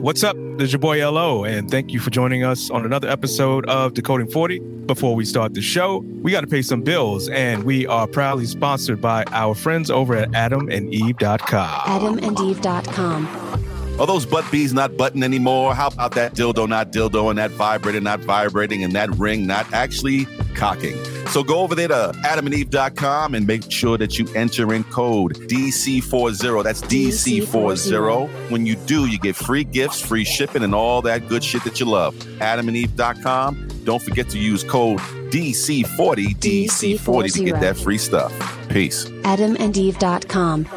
What's up? This is your boy L.O. and thank you for joining us on another episode of Decoding 40. Before we start the show, we got to pay some bills, and we are proudly sponsored by our friends over at AdamandEve.com. AdamandEve.com. Are those butt bees not butting anymore? How about that dildo not dildo and that vibrator not vibrating and that ring not actually cocking? So go over there to AdamandEve.com and make sure that you enter in code DC40. That's DC40. When you do, you get free gifts, free shipping, and all that good shit that you love. AdamandEve.com. Don't forget to use code DC40, DC40 to get that free stuff. Peace. AdamandEve.com.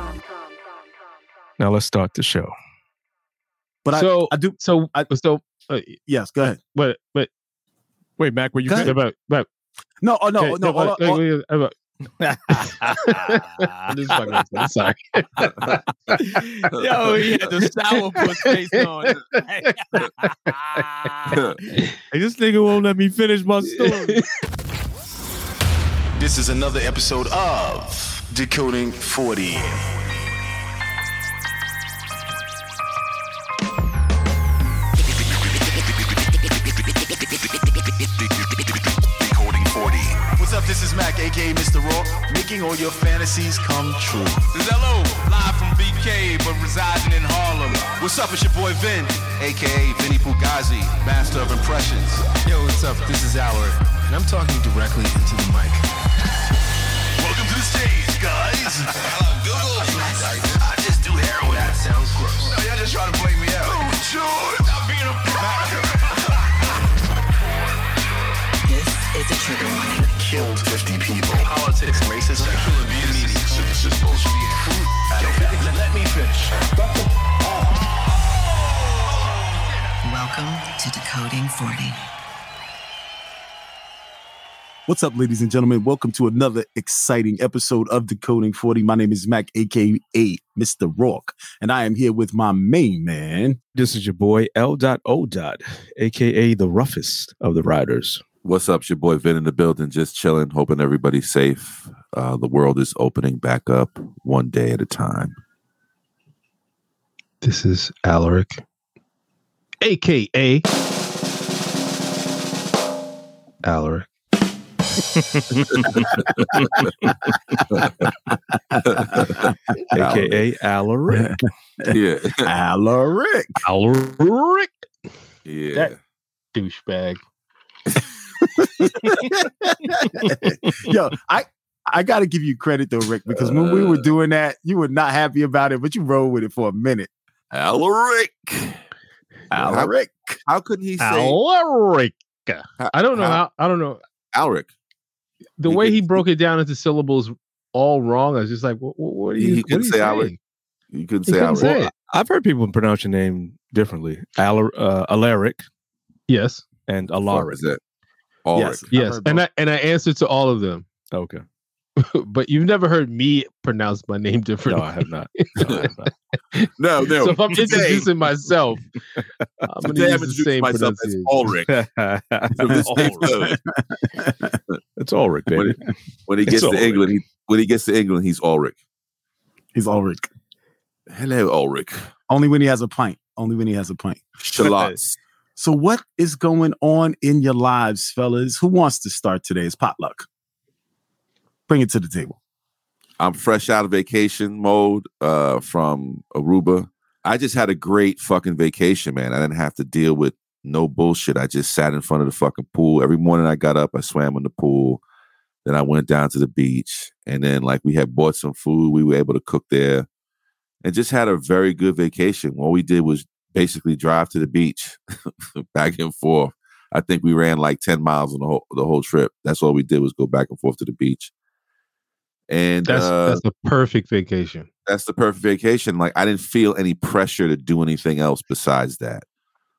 Now let's start the show. But so, yes, go ahead. But wait, Mac, were you thinking about? No. Hold on. I'm sorry. Yo, he had the sour puss face on. Hey, this nigga won't let me finish my story. This is another episode of Decoding 40. What's up? This is Mac, a.k.a. Mr. Raw, making all your fantasies come true. This is L.O., live from BK, but residing in Harlem. What's up? It's your boy Vin, a.k.a. Vinny Pugazi, master of impressions. Yo, what's up? This is Albert, and I'm talking directly into the mic. Welcome to the stage, guys. Hello, Google. I just do heroin. That sounds gross. No, y'all just trying to blame me out. Oh, George, I'm being a pro. This is a trigger warning. Killed 50 people. Politics, racism, sexual abuse, it's bullshit. Let me finish. Welcome to Decoding 40. What's up, ladies and gentlemen? Welcome to another exciting episode of Decoding 40. My name is Mac, a.k.a. Mr. Rourke, and I am here with my main man. This is your boy, L.O., a.k.a. the roughest of the riders. What's up? It's your boy Vin in the building, just chilling, hoping everybody's safe. The world is opening back up one day at a time. This is Alaric, a.k.a. Alaric. a.k.a. Alaric. Yeah. Alaric. Yeah. That douchebag. Yo, I got to give you credit though, Rick, because when we were doing that, you were not happy about it, but you rolled with it for a minute. Alaric. How couldn't he say Alaric? I don't know how. I don't know. Alaric. The way he broke it down into syllables all wrong, I was just like, "What are you?" He couldn't say Alaric. You couldn't say Alaric. Well, I've heard people pronounce your name differently. Alaric. Yes. And Alaric. Yes. And I answered to all of them. Okay. But you've never heard me pronounce my name differently. No, I have not. No. So if I'm introducing myself, I'm going to use the same pronunciation. It's Ulrich, baby. When he gets to England, he's Ulrich. Hello, Ulrich. Only when he has a pint. Shallots. So what is going on in your lives, fellas? Who wants to start today's potluck? Bring it to the table. I'm fresh out of vacation mode from Aruba. I just had a great fucking vacation, man. I didn't have to deal with no bullshit. I just sat in front of the fucking pool. Every morning I got up, I swam in the pool. Then I went down to the beach. And then like we had bought some food. We were able to cook there. And just had a very good vacation. All we did was basically drive to the beach, back and forth. I think we ran like 10 miles on the whole trip. That's all we did was go back and forth to the beach. And that's the perfect vacation. Like I didn't feel any pressure to do anything else besides that.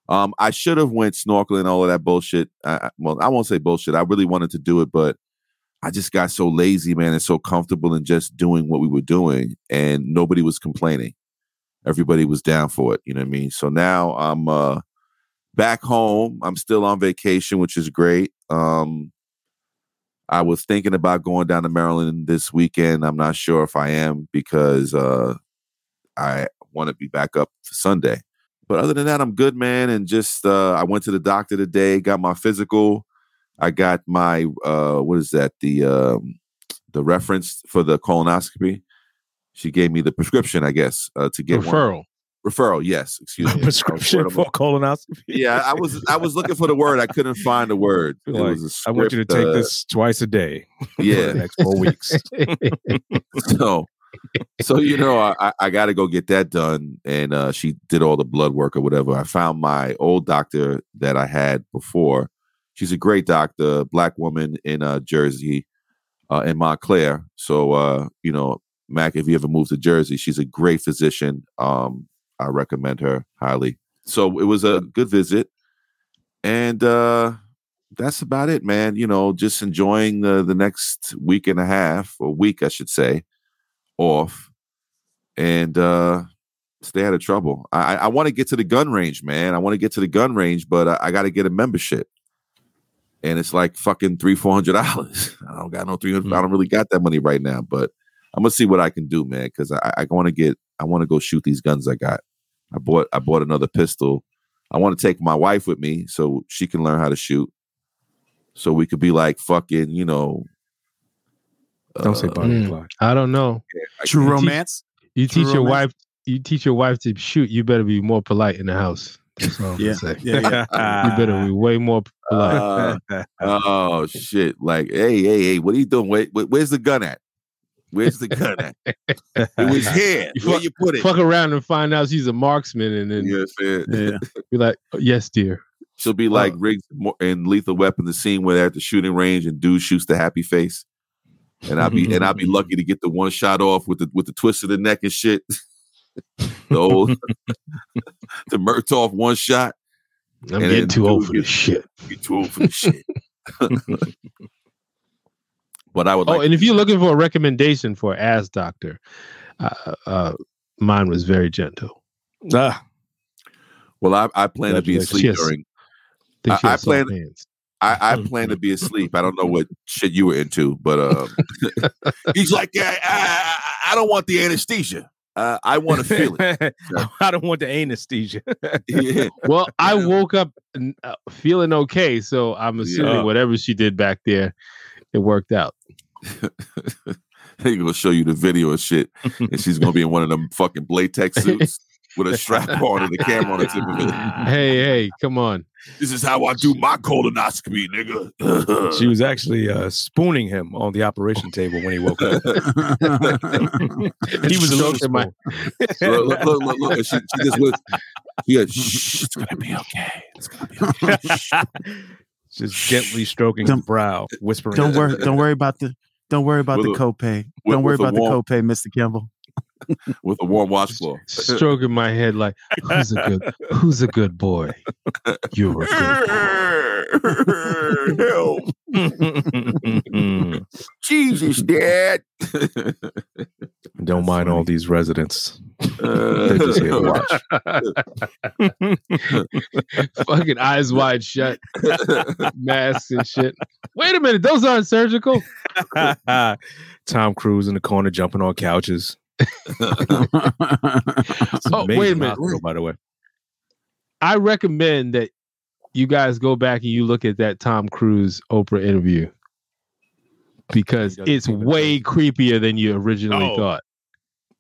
I should have went snorkeling, all of that bullshit. I won't say bullshit. I really wanted to do it, but I just got so lazy, man, and so comfortable in just doing what we were doing, and nobody was complaining. Everybody was down for it. You know what I mean? So now I'm back home. I'm still on vacation, which is great. I was thinking about going down to Maryland this weekend. I'm not sure if I am because I want to be back up for Sunday. But other than that, I'm good, man. And just I went to the doctor today, got my physical. I got my the reference for the colonoscopy. She gave me the prescription, I guess, to get referral. Referral, yes. Excuse me. Prescription for colonoscopy. Yeah, I was looking for the word. I couldn't find the word. Like, was a script, I want you to take this twice a day. Yeah, for the next 4 weeks. So you know, I got to go get that done, and she did all the blood work or whatever. I found my old doctor that I had before. She's a great doctor, black woman in Jersey, in Montclair. So you know, Mac, if you ever move to Jersey, she's a great physician. I recommend her highly. So it was a good visit, and that's about it, man. You know, just enjoying the next week and a half, or week, I should say, off, and stay out of trouble. I want to get to the gun range, man. I want to get to the gun range, but I got to get a membership, and it's like fucking $300-$400. I don't got no $300. I don't really got that money right now, but I'm gonna see what I can do, man, because I want to go shoot these guns I got. I bought another pistol. I want to take my wife with me so she can learn how to shoot. So we could be like fucking, you know. Don't say body clock. I don't know. Yeah, true romance. You teach your wife to shoot. You better be more polite in the house. That's all I'm gonna say. You better be way more polite. Oh shit! Like, hey, what are you doing? Where's the gun at? Where's the gun at? It was here. Where you put it? Fuck around and find out she's a marksman, and then be like, oh, yes, dear. She'll be like Riggs in Lethal Weapon, the scene where they're at the shooting range and dude shoots the happy face, and I'll be lucky to get the one shot off with the twist of the neck and shit. The Murtaugh one shot. I'm getting too old for this shit. Get too old for this shit. But I would and if you're looking for a recommendation for an ass doctor, mine was very gentle. Well, I plan to be asleep during. I plan to be asleep. I don't know what shit you were into, but he's like, I don't want the anesthesia. I want to feel it. I don't want the anesthesia. Well, I woke up feeling okay, so I'm assuming whatever she did back there, it worked out. They're gonna show you the video and shit, and she's gonna be in one of them fucking latex suits with a strap on and the camera on the tip of it. Hey, come on! This is how I do my colonoscopy, nigga. She was actually spooning him on the operation table when he woke up. He was joking. Look! She just went. Yeah, it's gonna be okay. It's gonna be okay. Just gently stroking his brow, whispering. Don't worry about the copay. Don't worry about the copay, Mr. Kimball. With a warm washcloth, stroking my head like, who's a good boy? You're a good boy. Help! Jesus, Dad. Don't mind all these residents. They're just here to watch. Fucking eyes wide shut, masks and shit. Wait a minute, those aren't surgical. Tom Cruise in the corner jumping on couches. Oh, wait a minute. By the way, I recommend that you guys go back and you look at that Tom Cruise Oprah interview, because it's way creepier than you originally thought.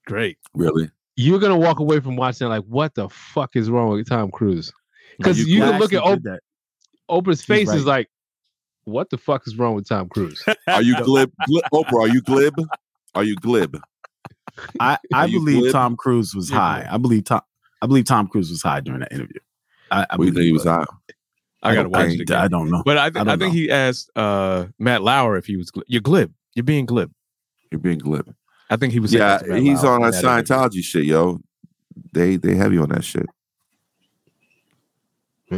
Great. Really? You're going to walk away from watching it like, what the fuck is wrong with Tom Cruise? Because you can look at Oprah's face is like, what the fuck is wrong with Tom Cruise? Are you glib? Oprah, are you glib? Are you glib? I believe glib? Tom Cruise was high. I believe Tom Cruise was high during that interview. I believe he was high. I gotta watch it again. I don't know, but I think he asked Matt Lauer if he was glib. You're glib. You're being glib. You're being glib. I think he was. Yeah, he's on that Scientology shit, yo. They heavy on that shit.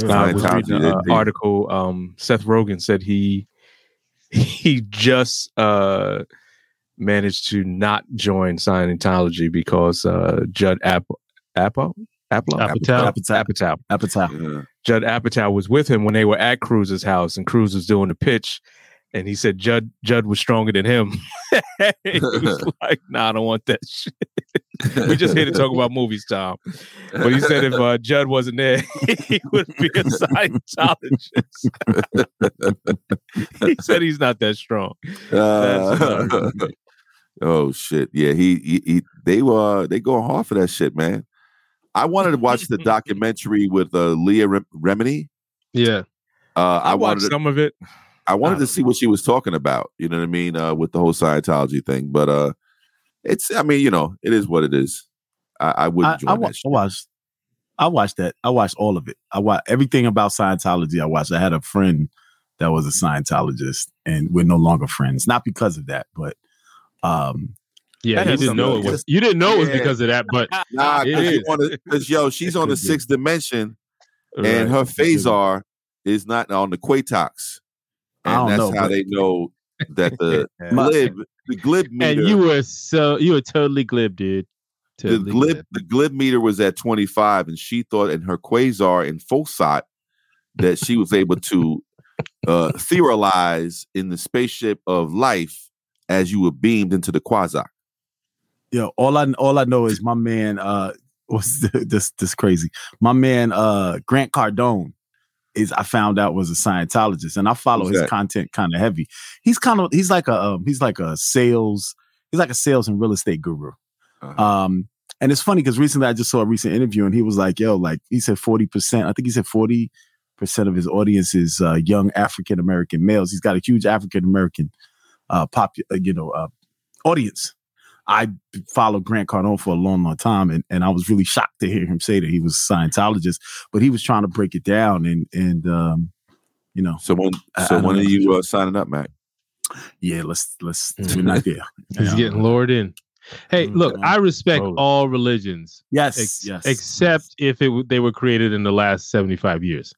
I was reading an article. Seth Rogen said he just managed to not join Scientology because Judd Apatow. Yeah. Judd Apatow was with him when they were at Cruz's house, and Cruz was doing the pitch, and he said Judd was stronger than him. He was like, "Nah, I don't want that shit." We just here to talk about movies, Tom. But he said if Judd wasn't there, he would be a Scientologist. He said he's not that strong. Oh shit! Yeah, they go hard for that shit, man. I wanted to watch the documentary with Leah Remini. Yeah, I watched some of it. I wanted to see what she was talking about. You know what I mean, with the whole Scientology thing. But it is what it is. I wouldn't join that shit. I watched that. I watched all of it. I watched everything about Scientology. I watched. I had a friend that was a Scientologist, and we're no longer friends. Not because of that, but. You didn't know it was because of that, but nah, because she's on the sixth dimension, right. And her phasar is not on the Quatox, and that's how they know that the glib meter. And you were totally glib, dude. The glib meter was at 25, and she thought in her quasar in Fosat that she was able to theorize in the spaceship of life. As you were beamed into the quasar. Yeah, all I know is my man was this crazy. My man Grant Cardone I found out was a Scientologist, and I follow his content kind of heavy. He's like a sales and real estate guru. Uh-huh. And it's funny because recently I just saw a recent interview, and he was like, "Yo, like he said, 40%. I think he said 40% of his audience is young African American males. He's got a huge African American." Audience. I followed Grant Cardone for a long, long time, and I was really shocked to hear him say that he was a Scientologist, but he was trying to break it down, and. So when are you signing up, Mac? Yeah, let's. We're not there. He's getting lured in. Hey, look, I respect all religions. Yes, except if they were created in the last 75 years.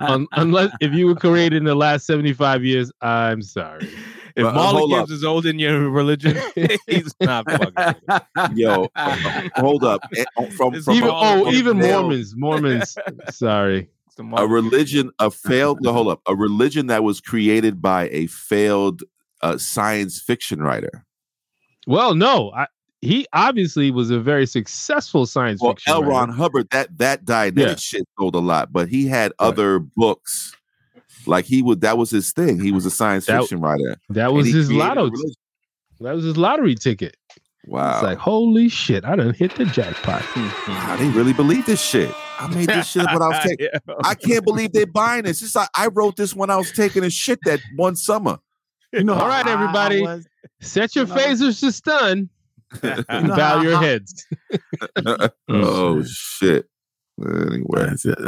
Unless if you were created in the last 75 years, I'm sorry. If Marlon Gibbs is old in your religion, he's not fucking. Yo, hold up. Even Mormons. Sorry. A religion that was created by a failed science fiction writer. Well, no. He obviously was a very successful science fiction writer. L. Ron Hubbard, that died. That shit sold a lot, but he had other books. Like that was his thing. He was a science fiction writer. That was his lotto. That was his lottery ticket. Wow! It's like holy shit! I done hit the jackpot. Wow, they really believe this shit. I made this shit up when I was taking. I can't believe they're buying this. It's like I wrote this when I was taking a shit that one summer. All right, everybody, set your phasers to stun. Bow your heads. Oh shit. Anyway. That's it.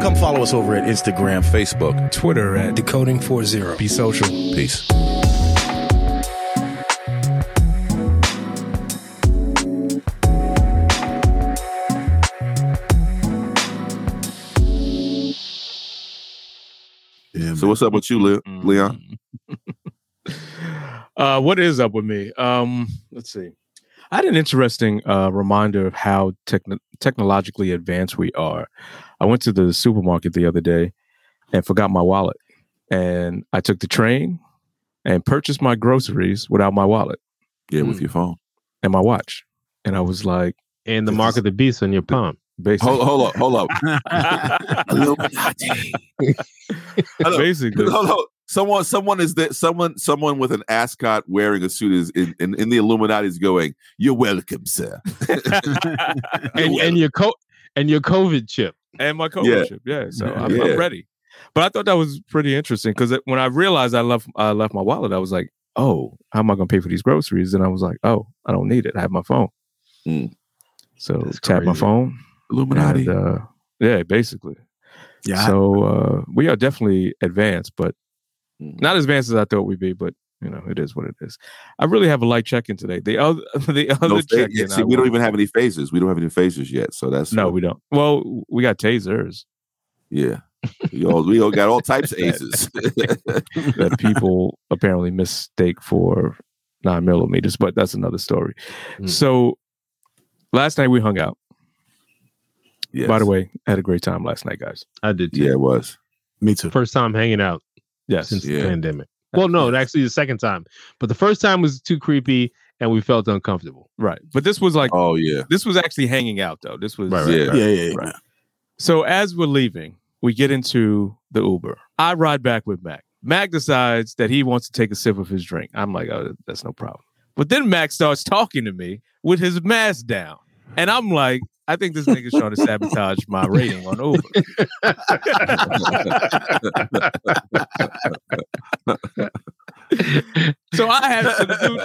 Come follow us over at Instagram, Facebook, Twitter at Decoding40. Be social. Peace. So what's up with you, Leon? What is up with me? Let's see. I had an interesting reminder of how technologically advanced we are. I went to the supermarket the other day and forgot my wallet. And I took the train and purchased my groceries without my wallet. Yeah, with your phone. And my watch. And I was like... And the mark of the beast on your palm. Basically. Hold up. Illuminati. Basically. Hold on. Someone is there. Someone with an ascot wearing a suit is in the Illuminati is going, "You're welcome, sir." and your COVID chip. And my COVID chip. Yeah. So I'm ready. But I thought that was pretty interesting because when I realized I left my wallet, I was like, "Oh, how am I going to pay for these groceries?" And I was like, "Oh, I don't need it. I have my phone." Mm. So tap my phone. Illuminati. And, basically. Yeah. So we are definitely advanced, but not as advanced as I thought we'd be. But it is what it is. I really have a light check-in today. The other check-in. See, we don't even have any phasers. We don't have any phasers yet. So that's we don't. Well, we got tasers. Yeah. We all got all types of aces that people apparently mistake for 9mm, but that's another story. Mm. So last night we hung out. Yes. By the way, I had a great time last night, guys. I did too. Yeah, it was. Me too. First time hanging out since the pandemic. Well, no, actually the second time. But the first time was too creepy and we felt uncomfortable. Right. But this was like, this was actually hanging out though. This was, right. So as we're leaving, we get into the Uber. I ride back with Mac. Mac decides that he wants to take a sip of his drink. I'm like, oh, that's no problem. But then Mac starts talking to me with his mask down. And I'm like, I think this nigga's trying to sabotage my rating on Uber.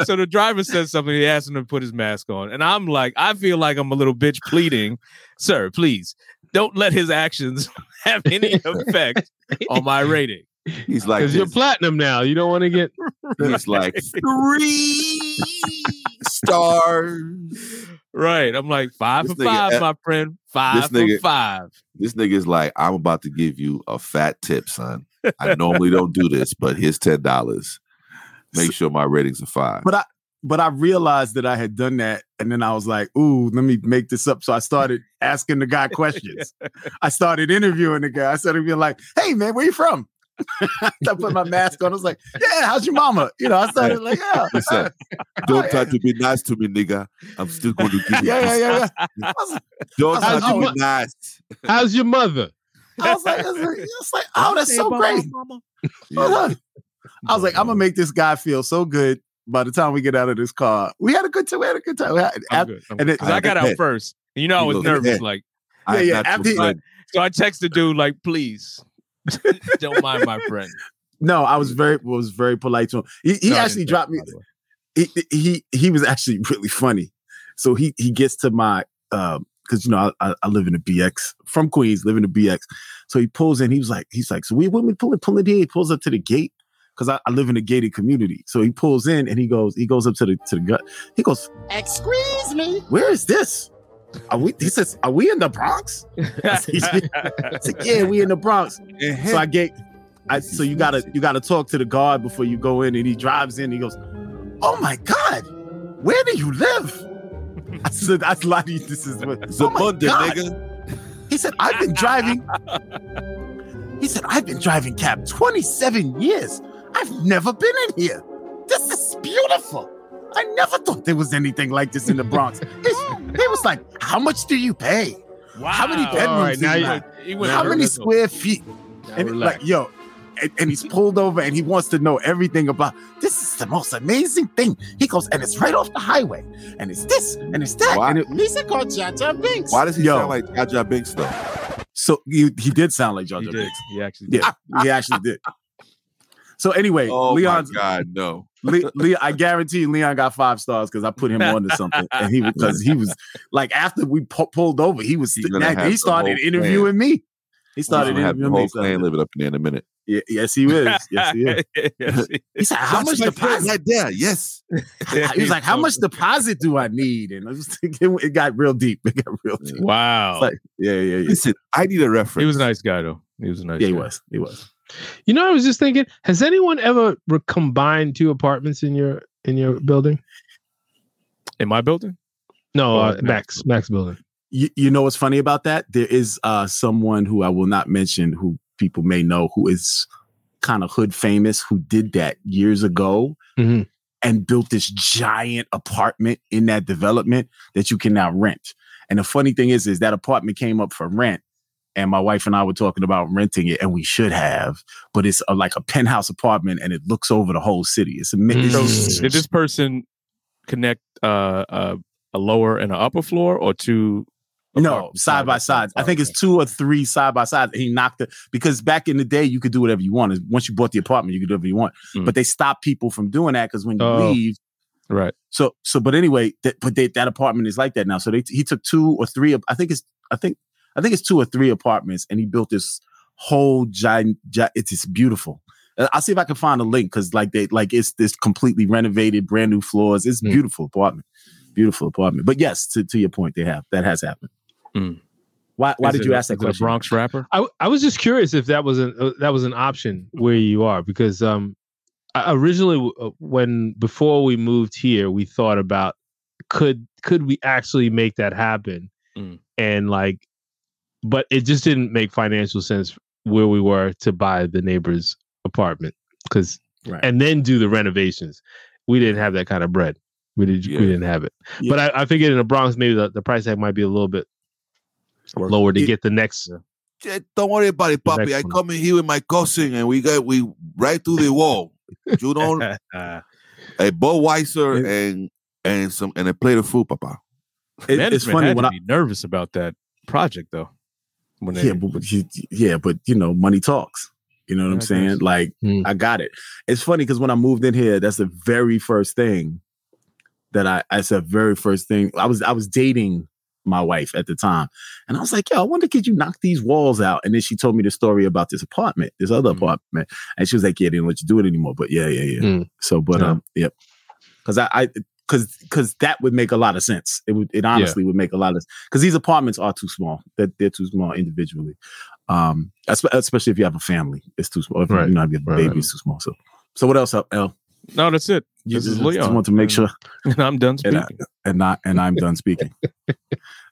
So the driver says something. He asked him to put his mask on. And I'm like, I feel like I'm a little bitch pleading, sir, please don't let his actions have any effect on my rating. He's like, because you're platinum now. You don't want to get. He's like 3 stars. Right. I'm like 5 for 5, my friend. 5 for 5. This nigga's like, I'm about to give you a fat tip, son. I normally don't do this, but here's $10. Make sure my ratings are 5. But I realized that I had done that. And then I was like, ooh, let me make this up. So I started asking the guy questions. I started interviewing the guy. I started being like, hey, man, where you from? I put my mask on. I was like, yeah, how's your mama? You know, I started like, yeah. Listen, don't try to be nice to me, nigga. I'm still going to give you yeah. Don't try to be nice. How's your mother? I was like, oh, that's so great. Mama. Yeah. I was like, I'm going to make this guy feel so good by the time we get out of this car. We had a good time. I got out first. You know, I was nervous. Like, so I texted the dude like, please. Don't mind my friend. No, I was very polite to him. He actually dropped me. He was actually really funny. So he gets to my because you know I live in a BX from Queens, live in a BX. So he pulls in. He's like, so we women pull it here. He pulls up to the gate because I live in a gated community. So he pulls in and he goes up to the gut. He goes, excuse me, where is this? He says, are we in the Bronx? I said, yeah, we in the Bronx. So so you gotta talk to the guard before you go in. And he drives in. And he goes, oh my God, where do you live? I said, I lied to you. This is what. Oh my God. Nigga. He said, I've been driving cab 27 years. I've never been in here. This is beautiful. I never thought there was anything like this in the Bronx. He was like, how much do you pay? Wow. How many bedrooms how many square feet? And like, yo, and he's pulled over and he wants to know everything about, this is the most amazing thing. He goes, and it's right off the highway. And it's this, and it's that. Why? And Lisa called Jar Jar Binks. Why does he sound like Jar Jar Binks though? So he did sound like Jar Jar Binks. He actually did. He actually did. So anyway, Leon's God, no. I guarantee Leon got 5 stars because I put him onto something, and he was like, after we pulled over, he started interviewing me. He started interviewing me. Plan living up there in a minute. Yeah, yes, he is. Yes, he is. He said, "How much deposit?" Right there, yes. He was like, "How much deposit do I need?" And I was thinking, it got real deep. Wow. It's like, yeah. Listen, I need a reference. He was a nice guy, though. Yeah, he was. You know, I was just thinking, has anyone ever combined 2 apartments in your building? In my building? No, Mac's building. You know what's funny about that? There is someone who I will not mention, who people may know, who is kind of hood famous, who did that years ago and built this giant apartment in that development that you can now rent. And the funny thing is that apartment came up for rent. And my wife and I were talking about renting it, and we should have, but it's like a penthouse apartment, and it looks over the whole city. It's amazing. So did this person connect a lower and an upper floor, or 2? No, side by side. I think it's 2 or 3 side by side. He knocked it because back in the day, you could do whatever you want. Once you bought the apartment, you could do whatever you want. Mm. But they stopped people from doing that because when you leave. Right. So, but anyway, that apartment is like that now. So he took 2 or 3. I think it's 2 or 3 apartments, and he built this whole giant it's beautiful. I'll see if I can find a link because it's this completely renovated, brand new floors. It's beautiful apartment. Beautiful apartment. But yes, to your point, that has happened. Mm. Why did you ask that question? A Bronx rapper? I was just curious if that was an option where you are, because originally before we moved here, we thought about could we actually make that happen? Mm. And like, but it just didn't make financial sense where we were to buy the neighbor's apartment, because and then do the renovations. We didn't have that kind of bread. We didn't have it. Yeah. But I figured in the Bronx, maybe the price tag might be a little bit lower to get the next. Don't worry about it, Papi. I come in here with my cousin, and we right through the wall. You know, a Budweiser and a plate of food, Papa. It's funny when I'm nervous about that project, though. When but you know, money talks. You know what I'm saying? Like, I got it. It's funny because when I moved in here, that's the very first thing that I said. Very first thing I was dating my wife at the time, and I was like, yo, I wonder, could you knock these walls out? And then she told me the story about this apartment, this other apartment, and she was like, yeah, they didn't let you do it anymore, but yeah. So, but because that would make a lot of sense. It honestly would make a lot of sense, because these apartments are too small. They're too small individually, especially if you have a family. It's too small. If you know, if you have a baby, it's too small. So what else up, L? No, that's it. This is Leon. I just want to make sure. And I'm done speaking. I'm done speaking.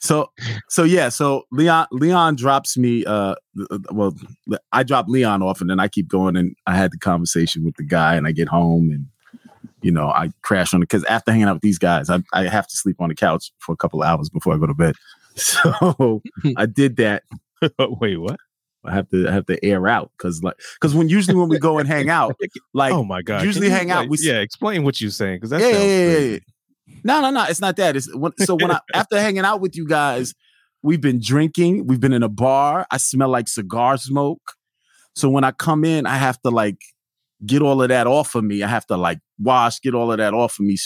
So Leon drops me. I drop Leon off, and then I keep going, and I had the conversation with the guy, and I get home, and you know, I crash on it, because after hanging out with these guys, I have to sleep on the couch for a couple of hours before I go to bed. So I did that. Wait, what? I have to air out because when we go and hang out, like, oh my god, usually hang out. Explain what you're saying, because that's no, it's not that. It's when I after hanging out with you guys, we've been drinking, we've been in a bar. I smell like cigar smoke, so when I come in, I have to like get all of that off of me. I have to like wash, get all of that off of me,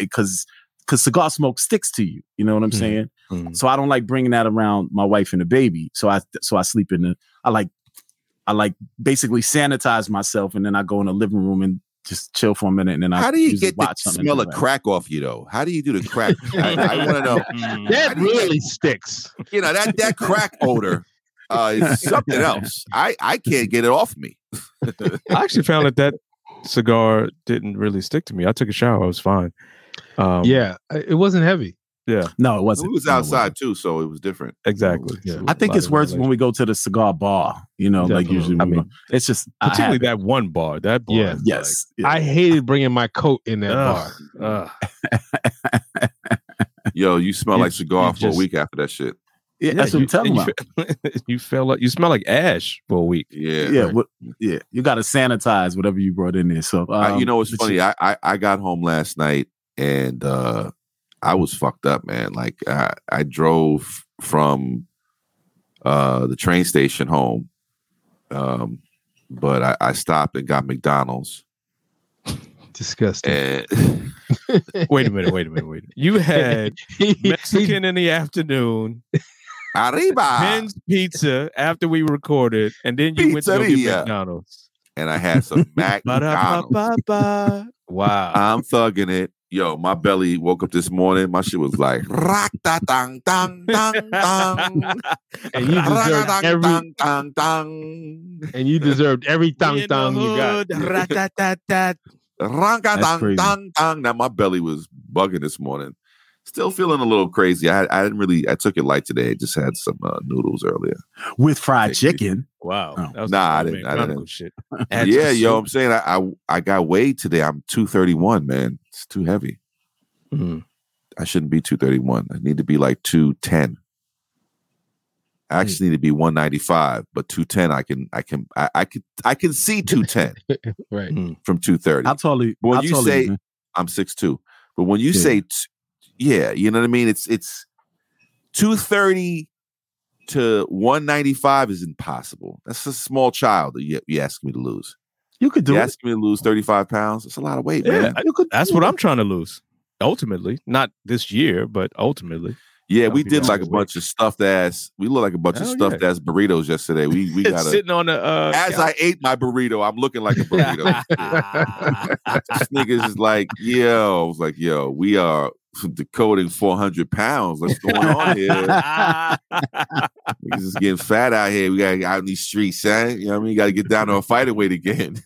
because cigar smoke sticks to you. You know what I'm saying? Mm-hmm. So I don't like bringing that around my wife and the baby. So I sleep in the. I basically sanitize myself, and then I go in the living room and just chill for a minute. And then how do you get the smell of crack off you though? How do you do the crack? I want to know. That really sticks. You know that crack odor is something else. I can't get it off me. I actually found that cigar didn't really stick to me. I took a shower. I was fine. It wasn't heavy. Yeah, no, it wasn't. It was outside too, so it was different. Exactly. Yeah. I think it's worse when we go to the cigar bar. You know, definitely. Like usually. I mean, it's just particularly that one bar. That bar. Yeah. Yes. I hated bringing my coat in that bar. Yo, you smell like cigar for a week after that shit. Yeah, that's what I'm telling about. You smell like ash for a week. Yeah, yeah, right. You got to sanitize whatever you brought in there. So you know, it's funny. I got home last night. And I was fucked up, man. Like I drove from the train station home, but I stopped and got McDonald's. Disgusting. Wait a minute. You had Mexican in the afternoon, Arriba, Ben's Pizza after we recorded, and then you went to get McDonald's. And I had some McDonald's. Wow, I'm thugging it. Yo, my belly woke up this morning. My shit was like, rock da dang dang dang dang. And you deserved every dang dang dang. And you deserved every dang dang you got. Rock da da da. Rock da dang dang dang. Now my belly was bugging this morning. Still feeling a little crazy. I took it light today. I just had some noodles earlier with fried chicken. Wow. Oh. Nah, I didn't. Shit. Yeah, yo, I'm saying I got weighed today. I'm 231, man. It's too heavy. Mm-hmm. I shouldn't be 231. I need to be like 210. I actually need to be 195, but 210 I can see 210 right from 230. How tall are you? When you say I'm 6'2", but when you say you know what I mean? It's 230 to 195 is impossible. That's a small child that you ask me to lose. You could do it. You ask me to lose 35 pounds. That's a lot of weight, man. That's what I'm trying to lose, ultimately. Not this year, but ultimately. Yeah, we did like a bunch of stuffed ass. We looked like a bunch of stuffed ass burritos yesterday. We got sitting on the. As I ate my burrito, I'm looking like a burrito. Niggas is like, yo. I was like, yo, we are decoding 400 pounds. What's going on here? Niggas is getting fat out here. We got to get out in these streets, eh? You know what I mean? You got to get down to a fighting weight again.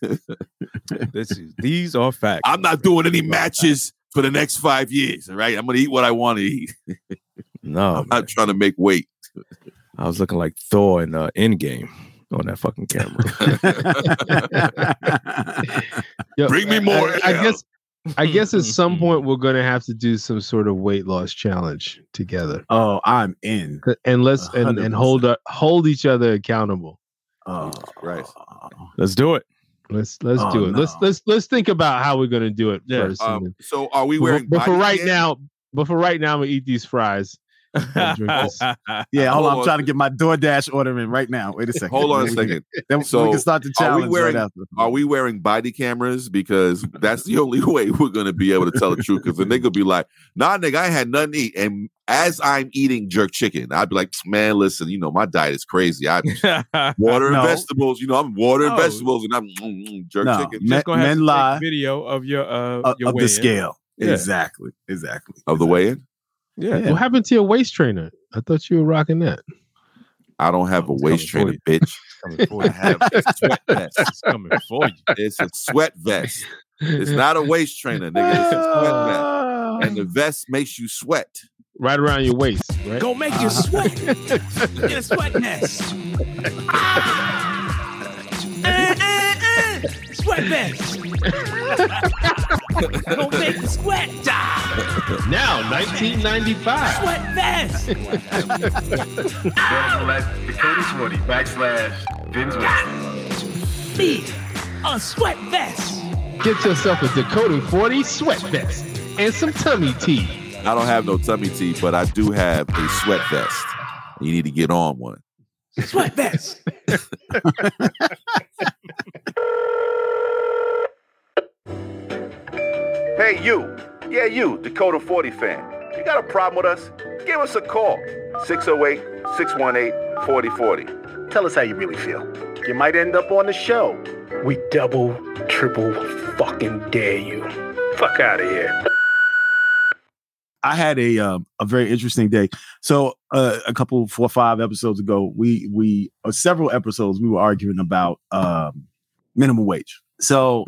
These are facts. I'm not doing any matches for the next 5 years, all right? I'm going to eat what I want to eat. No, I'm not trying to make weight. I was looking like Thor in Endgame. on that fucking camera. Yep. Bring me more. I guess at some point we're going to have to do some sort of weight loss challenge together. Oh, I'm in. And let's and hold each other accountable. Oh, right. Let's do it. Let's do it. No. Let's think about how we're going to do it first. So are we wearing But for right now, I'm going to eat these fries. Yeah, hold on. I'm trying to get my DoorDash order in right now. Wait a second. Hold on a second. Then so we can start the challenge. Are we wearing body cameras? Because that's the only way we're going to be able to tell the truth. Because the nigga be like, nah, nigga, I had nothing to eat. And as I'm eating jerk chicken, I'd be like, man, listen, you know, my diet is crazy. I water and vegetables. You know, I'm water and vegetables, and I'm jerk chicken. Just gonna have to take video of your weigh-in. The scale. Yeah. Exactly. Of the weigh-in. Yeah. What happened to your waist trainer? I thought you were rocking that. I don't have a waist trainer, bitch. I have a sweat vest. It's coming for you. It's a sweat vest. It's not a waist trainer, nigga. It's a sweat vest. And the vest makes you sweat. Right around your waist. Right? Go make you sweat. Get a sweat vest. Sweat vest. Don't make me sweat. Now, 1995. Sweat vest. /Decoding40/Vince. Be a sweat vest. Get yourself a Decoding 40 sweat vest and some tummy tea. I don't have no tummy tea, but I do have a sweat vest. You need to get on one. Sweat vest. Hey, you. Yeah, you, Dakota 40 fan. You got a problem with us? Give us a call. 608-618-4040. Tell us how you really feel. You might end up on the show. We double, triple fucking dare you. Fuck out of here. I had a very interesting day. So a couple, 4 or 5 episodes ago, several episodes, we were arguing about minimum wage. So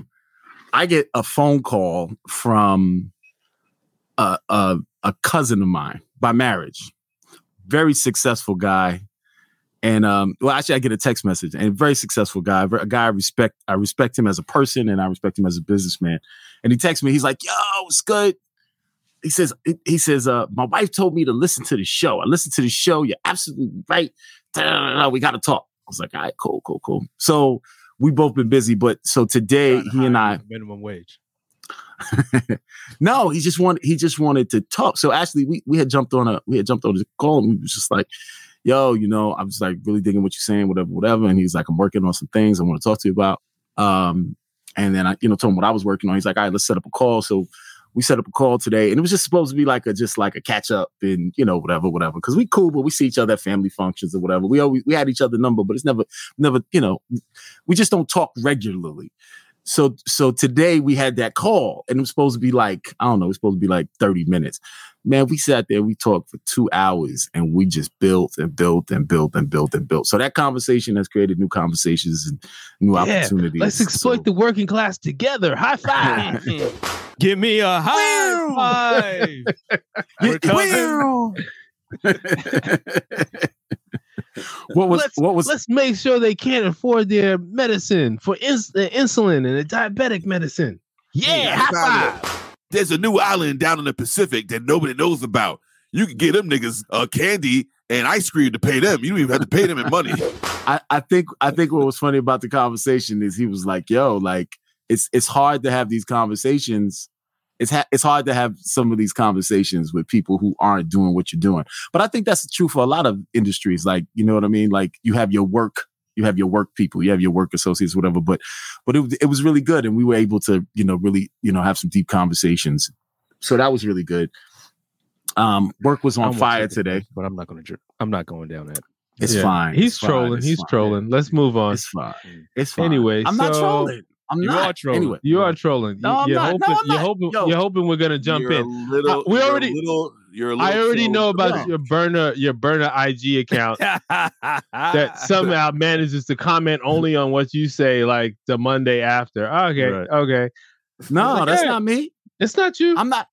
I get a phone call from a cousin of mine by marriage, very successful guy, and I get a text message, and a very successful guy, a guy I respect. I respect him as a person, and I respect him as a businessman. And he texts me. He's like, "Yo, it's good." He says, "My wife told me to listen to the show. I listened to the show. You're absolutely right. We got to talk." I was like, "All right, cool." So we've both been busy, but so today he and I minimum wage. No, he just wanted to talk. So actually, we had jumped on a call, and we was just like, "Yo, you know, I'm just like really digging what you're saying, whatever." And he's like, "I'm working on some things I want to talk to you about." And then I, you know, told him what I was working on. He's like, "All right, let's set up a call." So we set up a call today, and it was just supposed to be like a catch up and, you know, whatever. Because we cool, but we see each other at family functions or whatever. We had each other's number, but it's never, you know, we just don't talk regularly. So today we had that call, and it was supposed to be like, I don't know, it was supposed to be like 30 minutes. Man, we sat there, we talked for 2 hours, and we just built. So that conversation has created new conversations and new opportunities. Let's exploit the working class together. High five. Give me a high five. We're coming. Let's make sure they can't afford their medicine for their insulin and the diabetic medicine. Yeah, high five. There's a new island down in the Pacific that nobody knows about. You can get them niggas candy and ice cream to pay them. You don't even have to pay them in money. I think what was funny about the conversation is he was like, "Yo, like it's hard to have these conversations. It's hard to have some of these conversations with people who aren't doing what you're doing." But I think that's true for a lot of industries. Like, you know what I mean? Like you have your work people, you have your work associates, whatever. But it was really good. And we were able to, you know, really, you know, have some deep conversations. So that was really good. Work was on fire today. But I'm not going down that. It's fine. He's trolling. Man. Let's move on. It's fine. Anyway, I'm not trolling. You are trolling. No, you're hoping we're gonna jump in. I already know about your burner IG account that somehow manages to comment only on what you say, like the Monday after. Okay. No, that's not me. It's not you. I'm not.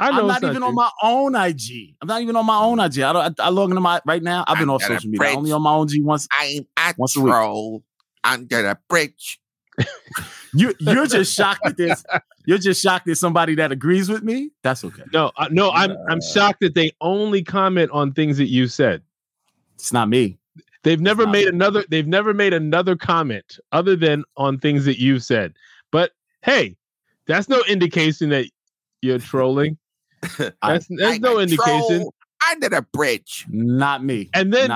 I'm not even on my own IG. I'm not even on my own IG. I log into my right now. I've been off social media. I'm only on my own IG once. Once a week. I'm gonna preach. You're just shocked at this. You're just shocked at somebody that agrees with me. That's okay. No, I'm shocked that they only comment on things that you said. It's not me. They've never made another comment other than on things that you've said. But hey, that's no indication that you're trolling. That's no indication. Under the bridge, not me. And then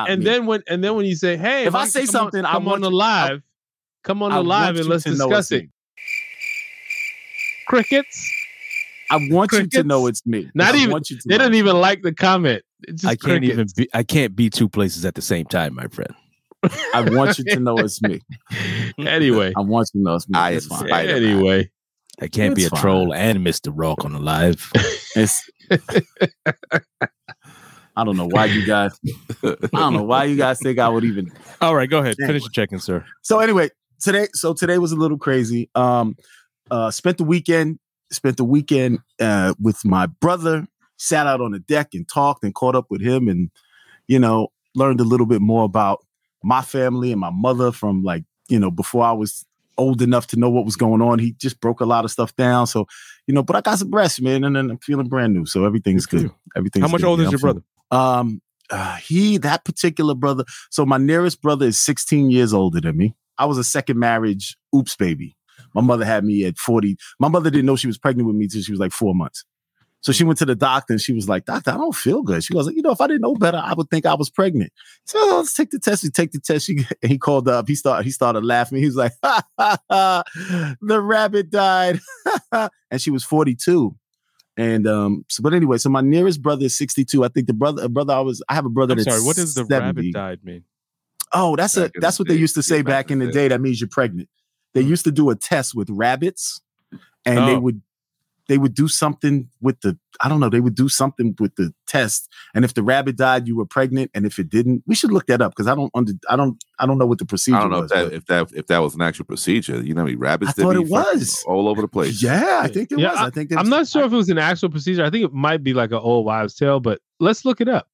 when you say, "Hey," if I say something, I'm on the live. Come on alive and let's discuss it. Crickets. I want you to know it's me. Not even. They don't even like the comment. I can't be two places at the same time, my friend. I want you to know it's me. Anyway, I want you to know it's me. It's fine. Anyway, I can't be a troll and Mr. Raw on the live. I don't know why you guys. I don't know why you guys think I would even. All right, go ahead. Finish your check-in, sir. So anyway. Today was a little crazy. Spent the weekend with my brother, sat out on the deck and talked and caught up with him and, you know, learned a little bit more about my family and my mother from, like, you know, before I was old enough to know what was going on. He just broke a lot of stuff down. So, you know, but I got some rest, man, and then I'm feeling brand new. So everything's good. How much older is your brother? That particular brother. So my nearest brother is 16 years older than me. I was a second marriage, oops, baby. My mother had me at 40. My mother didn't know she was pregnant with me till she was like 4 months. So she went to the doctor and she was like, "Doctor, I don't feel good." She was like, "You know, if I didn't know better, I would think I was pregnant." So let's take the test. We take the test. He called up. He started laughing. He was like, "Ha ha ha! The rabbit died." And she was 42. And but anyway, so my nearest brother is 62. I think I have a brother that's 70. What does the rabbit died mean? Oh, that's what they used to say back in the day. That means you're pregnant. They used to do a test with rabbits, and they would do something with the test. And if the rabbit died, you were pregnant. And if it didn't, we should look that up because I don't know what the procedure was. I don't know if that was an actual procedure. You know how many rabbits? I thought it was all over the place. Yeah, I think it was. I'm not sure if it was an actual procedure. I think it might be like an old wives' tale, but let's look it up.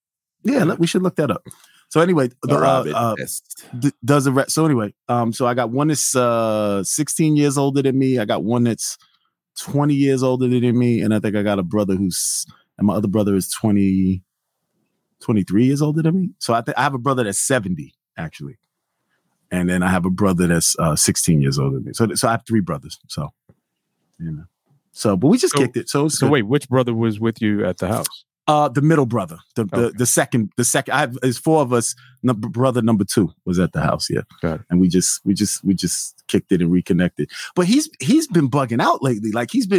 Yeah, we should look that up. So anyway, so I got one that's 16 years older than me. I got one that's 20 years older than me, and I think I got a brother and my other brother is 23 years older than me. So I have a brother that's 70 actually, and then I have a brother that's 16 years older than me. So I have three brothers. So, you know, but we just kicked it. So wait, which brother was with you at the house? The middle brother, the second. It's four of us. Brother number two was at the house, yeah. Got it. And we just kicked it and reconnected. But he's been bugging out lately. Like he used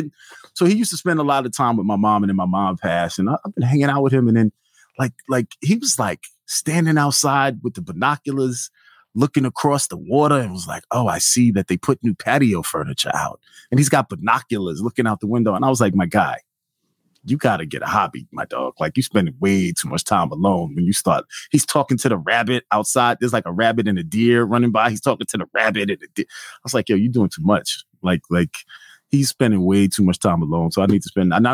to spend a lot of time with my mom, and then my mom passed, and I've been hanging out with him. And then like he was like standing outside with the binoculars, looking across the water, and was like, "Oh, I see that they put new patio furniture out," and he's got binoculars looking out the window. And I was like, "My guy, you got to get a hobby, my dog. Like, you spend way too much time alone when you start." He's talking to the rabbit outside. There's like a rabbit and a deer running by. He's talking to the rabbit and the deer. I was like, "Yo, you're doing too much." Like he's spending way too much time alone. So not only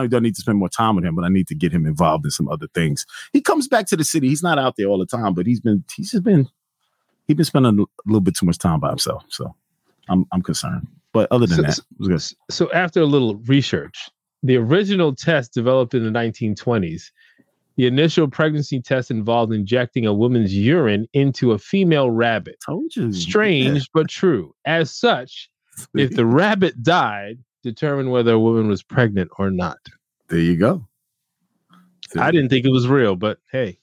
do I need to spend more time with him, but I need to get him involved in some other things. He comes back to the city. He's not out there all the time, but he's been spending a little bit too much time by himself. So I'm concerned. But other than that, it was good. So after a little research, the original test developed in the 1920s. The initial pregnancy test involved injecting a woman's urine into a female rabbit. Told you. Strange, but true. As such, if the rabbit died, determine whether a woman was pregnant or not. There you go. I didn't think it was real, but hey.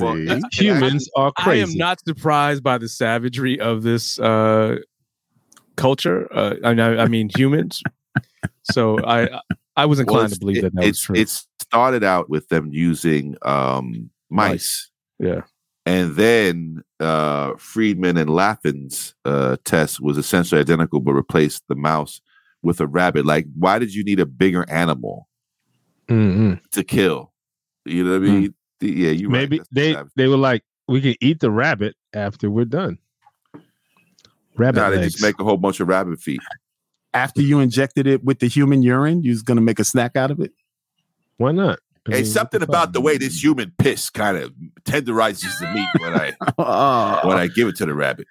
Well, humans are crazy. I am not surprised by the savagery of this culture. I mean humans. So I was inclined to believe that was true. It started out with them using mice. Yeah. And then Friedman and Laffin's test was essentially identical, but replaced the mouse with a rabbit. Like, why did you need a bigger animal to kill? You know what I mean? Yeah, you're right. Maybe they were like, we can eat the rabbit after we're done. They just make a whole bunch of rabbit feet. After you injected it with the human urine, you're going to make a snack out of it? Why not? It's something about the way this human piss kind of tenderizes the meat when I when I give it to the rabbit.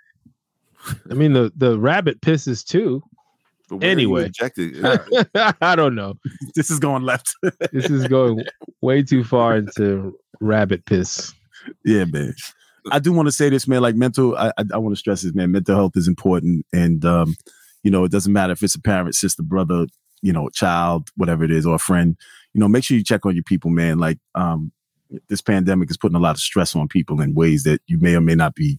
I mean, the rabbit pisses too. Anyway, I don't know. This is going left. This is going way too far into rabbit piss. Yeah, man. I do want to say this, man. Like I want to stress this, man. Mental health is important, and you know, it doesn't matter if it's a parent, sister, brother, you know, child, whatever it is, or a friend. You know, make sure you check on your people, man. Like this pandemic is putting a lot of stress on people in ways that you may or may not be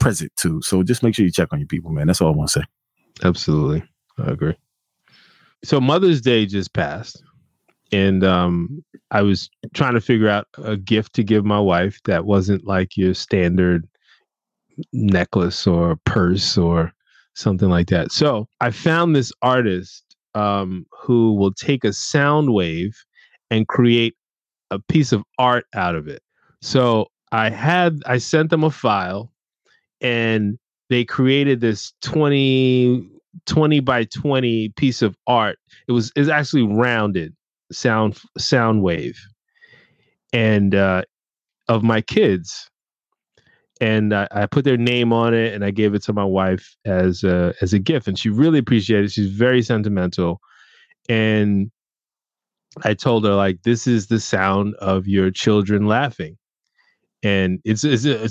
present to. So just make sure you check on your people, man. That's all I want to say. Absolutely. I agree. So Mother's Day just passed, and I was trying to figure out a gift to give my wife that wasn't like your standard necklace or purse or something like that. So I found this artist who will take a sound wave and create a piece of art out of it. So I sent them a file, and they created this 20 by 20 piece of art. It's actually rounded sound wave, and of my kids, and I put their name on it, and I gave it to my wife as a gift, and she really appreciated it. She's very sentimental, and I told her, like, this is the sound of your children laughing, and it's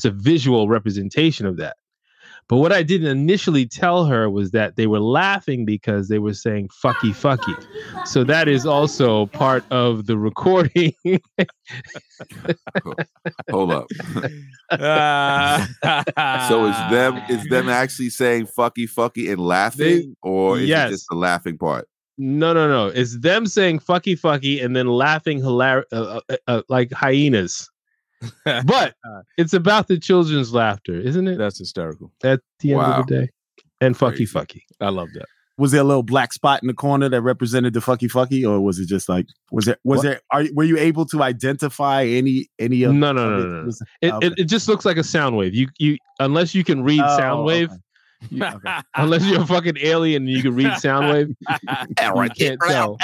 a visual representation of that. But what I didn't initially tell her was that they were laughing because they were saying "fucky, fucky." So that is also part of the recording. Hold up. So is them actually saying "fucky, fucky" and laughing, or is it just the laughing part? No. It's them saying "fucky, fucky" and then laughing like hyenas. But it's about the children's laughter, isn't it? That's hysterical. At the end of the day. And fucky, fucky. I love that. Was there a little black spot in the corner that represented the fucky, fucky? Or was it just like, were you able to identify any of? No. It just looks like a sound wave. You unless you can read sound wave. Okay. Unless you're a fucking alien and you can read Soundwave, you can't tell.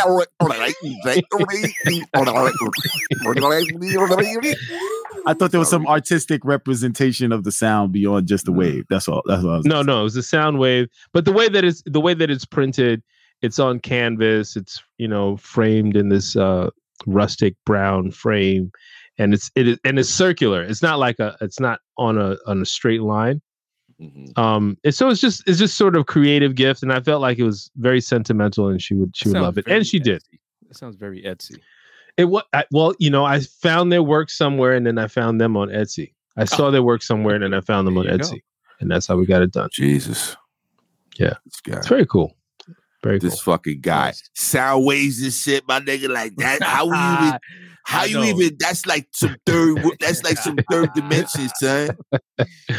I thought there was some artistic representation of the sound beyond just the wave. That's all. That's what I was. No, it was a sound wave. But the way that it's printed, it's on canvas. It's framed in this rustic brown frame, and it's circular. It's not like it's not on a straight line. Mm-hmm. And so it's just sort of creative gift, and I felt like it was very sentimental, and she would love it, and she did. That sounds very Etsy. I found their work somewhere, and then I found them on Etsy. I saw their work somewhere, and then I found them on Etsy, and that's how we got it done. Jesus, yeah, this guy. It's very cool. Very cool. Fucking guy, sound waves and shit, my nigga, like that. How you even? That's like some third. That's like some third dimension, son.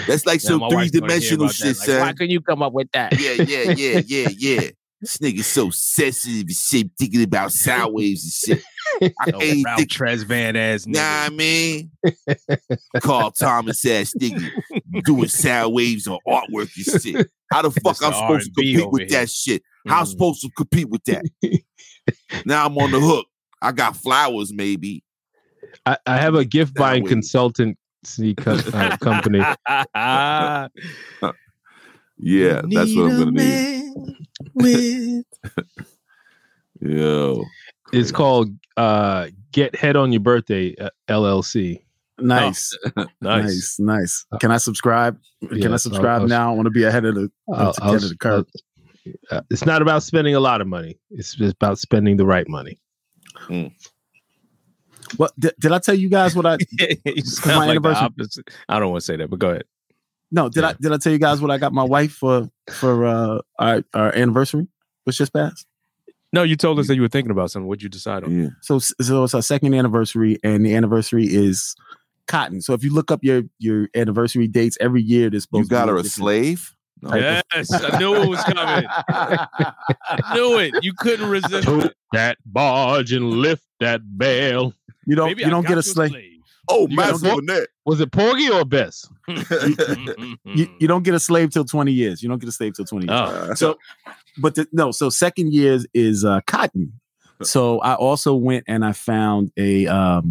That's like some three-dimensional shit, like, son. Why couldn't you come up with that? Yeah. This nigga's so sensitive and shit, thinking about sound waves and shit. I ain't think Trez Van ass. Nigga. Nah, I mean, Carl Thomas ass nigga doing sound waves on artwork and shit. How the fuck I'm supposed to compete with that shit? How I'm supposed to compete with that? Now I'm on the hook. I got flowers, maybe. I have a gift buying consultancy company. Yeah, that's what I'm going to need. Yo, it's called Get Head on Your Birthday LLC. Nice. Can I subscribe? Can I subscribe now? I want to be ahead of the curve. It's not about spending a lot of money. It's just about spending the right money. Mm. Well, did I tell you guys what I? My anniversary. I don't want to say that, but go ahead. No, did I tell you guys what I got my wife for our anniversary, which just passed? No, you told us that you were thinking about something. What'd you decide on? Yeah. So it's our second anniversary, and the anniversary is cotton. So if you look up your anniversary dates every year, there's supposed to be. You got her a slave? No. Yes, I knew it was coming. I knew it. You couldn't resist. Took that barge and lift that bale. You don't get a slave. Oh, was it Porgy or Bess? You don't get a slave till 20 years. So second years is cotton. So I also went and I found a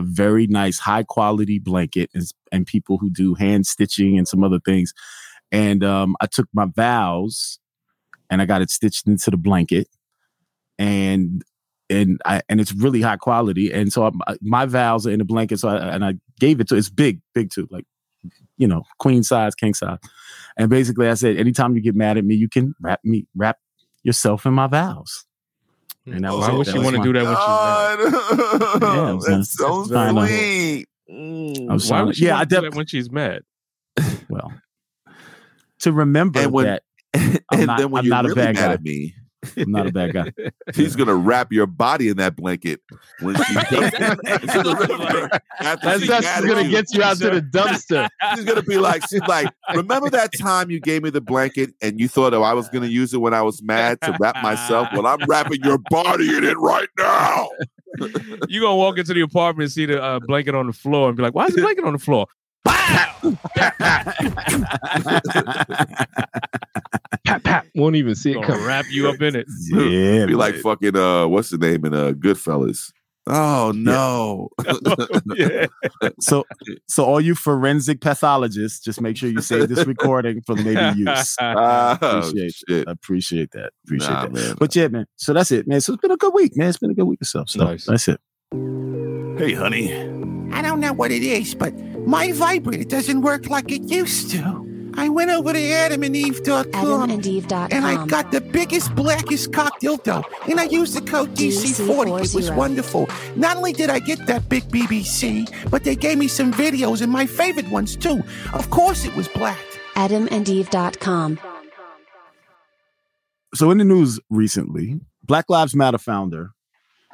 very nice high quality blanket and people who do hand stitching and some other things. And I took my vows and I got it stitched into the blanket, and it's really high quality. And so my vows are in the blanket. So I gave it to, it's big too, like, you know, queen size, king size. And basically I said, anytime you get mad at me, you can wrap yourself in my vows. And that was, why would you want to do that when she's mad? Yeah, that's so sweet. Why would she want to do that when she's mad? Well, to remember that I'm not a bad guy. I'm not a bad guy. He's going to wrap your body in that blanket when she That's going to get you out to the dumpster. He's going to be like, remember that time you gave me the blanket and you thought, oh, I was going to use it when I was mad to wrap myself? Well, I'm wrapping your body in it right now. You're going to walk into the apartment and see the blanket on the floor and be like, why is the blanket on the floor? Wow! Pap won't even see it come. Wrap you up in it. Yeah, be like fucking what's the name in Goodfellas? Oh no! Yeah. So all you forensic pathologists, just make sure you save this recording for later use. Appreciate that. Appreciate that. Man. But yeah, man. So that's it, man. So it's been a good week, man. It's been a good week yourself. So nice. That's it. Hey, honey. I don't know what it is, but my vibrator doesn't work like it used to. I went over to AdamandEve.com and I got the biggest, blackest cock dildo, and I used the code DC40. It was wonderful. Not only did I get that big BBC, but they gave me some videos and my favorite ones too. Of course it was black. AdamandEve.com. So in the news recently, Black Lives Matter founder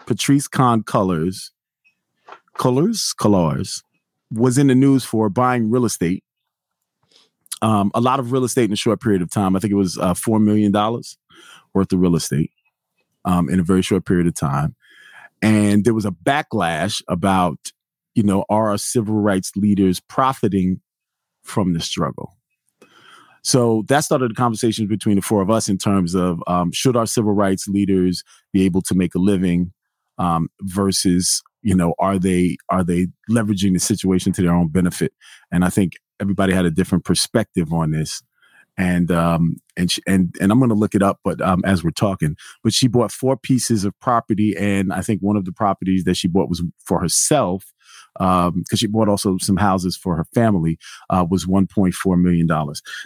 Patrice Kahn Cullors was in the news for buying real estate. A lot of real estate in a short period of time. I think it was $4 million worth of real estate in a very short period of time. And there was a backlash about, you know, are our civil rights leaders profiting from the struggle? So that started the conversations between the four of us in terms of should our civil rights leaders be able to make a living versus, you know, are they leveraging the situation to their own benefit? And I think everybody had a different perspective on this. And I'm going to look it up, but as we're talking, but she bought four pieces of property, and I think one of the properties that she bought was for herself, because she bought also some houses for her family, was $1.4 million.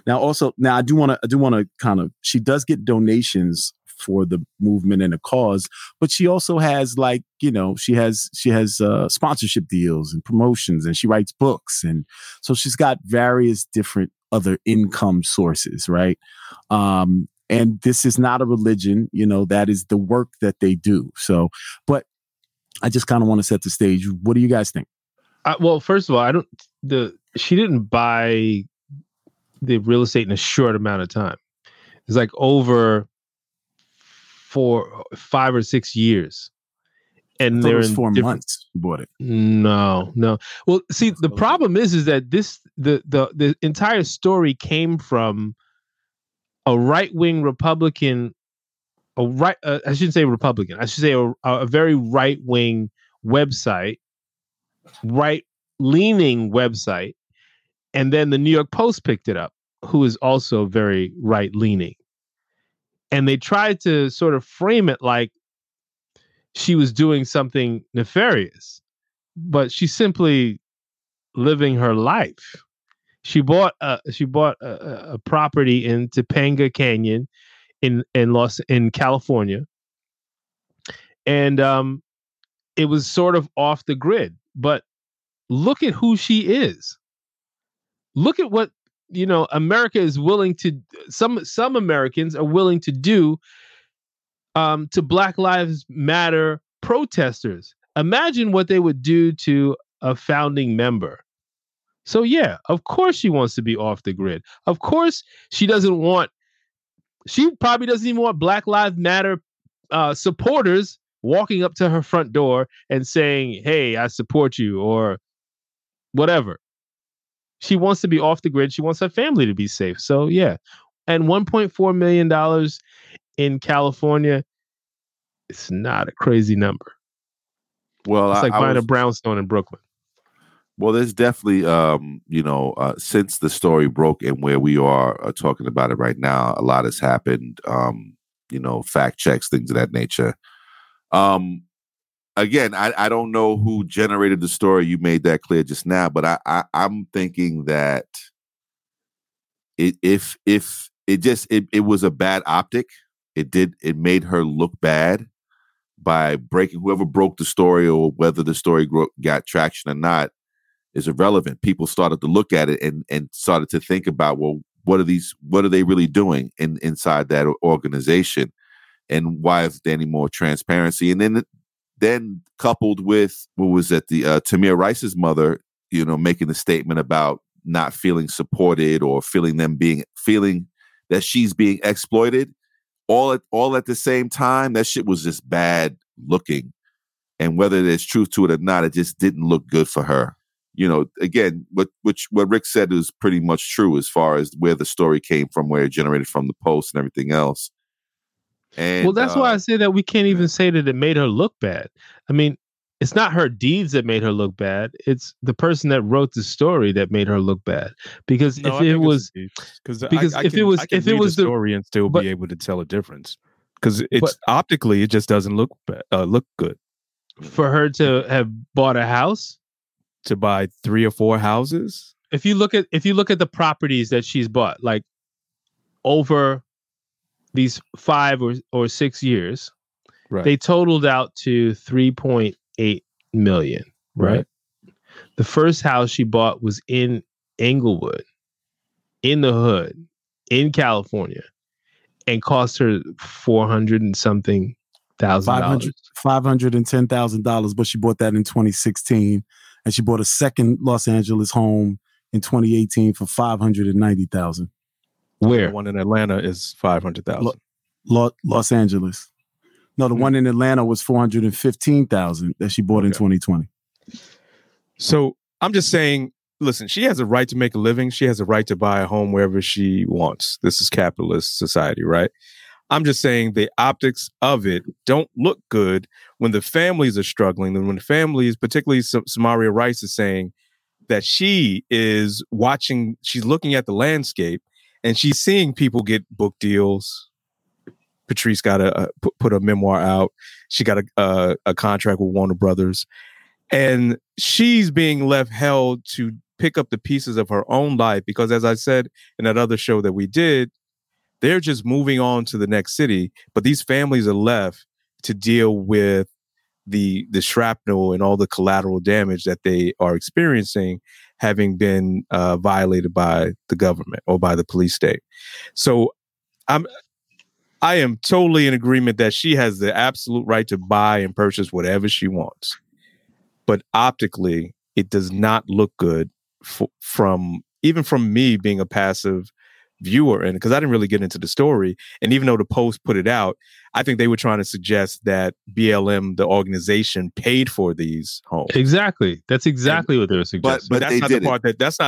Now I do want to kind of, she does get donations for the movement and the cause, but she also has, like, you know, she has sponsorship deals and promotions, and she writes books. And so she's got various different other income sources. Right. And this is not a religion, you know, that is the work that they do. So, but I just kind of want to set the stage. What do you guys think? Well, first of all, she didn't buy the real estate in a short amount of time. It's like over 5 or 6 years, and there was 4 months you bought it. No. Well, see, the problem is that this the entire story came from a right wing Republican, I shouldn't say Republican. I should say a very right wing website, right leaning website, and then the New York Post picked it up, who is also very right leaning. And they tried to sort of frame it like she was doing something nefarious, but she's simply living her life. She bought a property in Topanga Canyon in California, and it was sort of off the grid. But look at who she is. Look at what, you know, America is willing to, some Americans are willing to do to Black Lives Matter protesters. Imagine what they would do to a founding member. So yeah, of course she wants to be off the grid. Of course she probably doesn't even want Black Lives Matter supporters walking up to her front door and saying, hey, I support you, or whatever. She wants to be off the grid. She wants her family to be safe. So, yeah. And $1.4 million in California It's not a crazy number. Well, it's like buying a brownstone in Brooklyn. Well, there's definitely, since the story broke and where we are talking about it right now, a lot has happened, fact checks, things of that nature. Again, I don't know who generated the story. You made that clear just now, but I'm thinking that it was a bad optic. It made her look bad by breaking. Whoever broke the story, or whether the story got traction or not, is irrelevant. People started to look at it and started to think about, well, what are they really doing inside that organization? And why is there any more transparency? And then coupled with what was at the Tamir Rice's mother, making the statement about not feeling supported or feeling that she's being exploited, all at the same time. That shit was just bad looking, and whether there's truth to it or not, it just didn't look good for her. Again, what Rick said is pretty much true as far as where the story came from, where it generated from, the post and everything else. And, well, that's why I say that we can't even say that it made her look bad. I mean, it's not her deeds that made her look bad. It's the person that wrote the story that made her look bad. Because if it was the story, and still be able to tell a difference, because optically it just doesn't look good. For her to have bought a house, to buy 3 or 4 houses. If you look at the properties that she's bought, like over these 5 or 6 years, right, they totaled out to $3.8 million, right? The first house she bought was in Inglewood, in the hood, in California, and cost her $400,000 $510,000, but she bought that in 2016, and she bought a second Los Angeles home in 2018 for $590,000. Where? The one in Atlanta is $500,000. Los Angeles. No, the one in Atlanta was $415,000 that she bought in 2020. So I'm just saying, listen, she has a right to make a living. She has a right to buy a home wherever she wants. This is capitalist society, right? I'm just saying the optics of it don't look good when the families are struggling, and when the families, particularly Samaria Rice, is saying that she is watching, she's looking at the landscape, and she's seeing people get book deals. Patrice got put a memoir out. She got a contract with Warner Brothers. And she's being left held to pick up the pieces of her own life. Because as I said in that other show that we did, they're just moving on to the next city. But these families are left to deal with the shrapnel and all the collateral damage that they are experiencing, having been violated by the government or by the police state. So I am totally in agreement that she has the absolute right to buy and purchase whatever she wants. But optically, it does not look good from me being a passive viewer. And because I didn't really get into the story, and even though the Post put it out, I think they were trying to suggest that BLM, the organization, paid for these homes. Exactly. That's exactly what they were suggesting. But that's not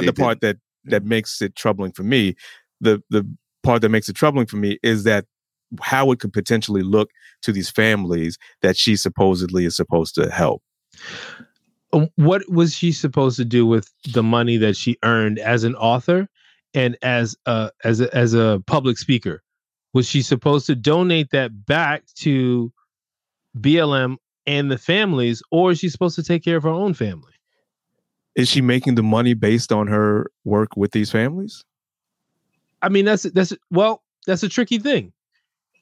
the part that makes it troubling for me. The part that makes it troubling for me is that how it could potentially look to these families that she supposedly is supposed to help. What was she supposed to do with the money that she earned as an author and as a public speaker? Was she supposed to donate that back to BLM and the families, or is she supposed to take care of her own family? Is she making the money based on her work with these families? I mean, that's a tricky thing.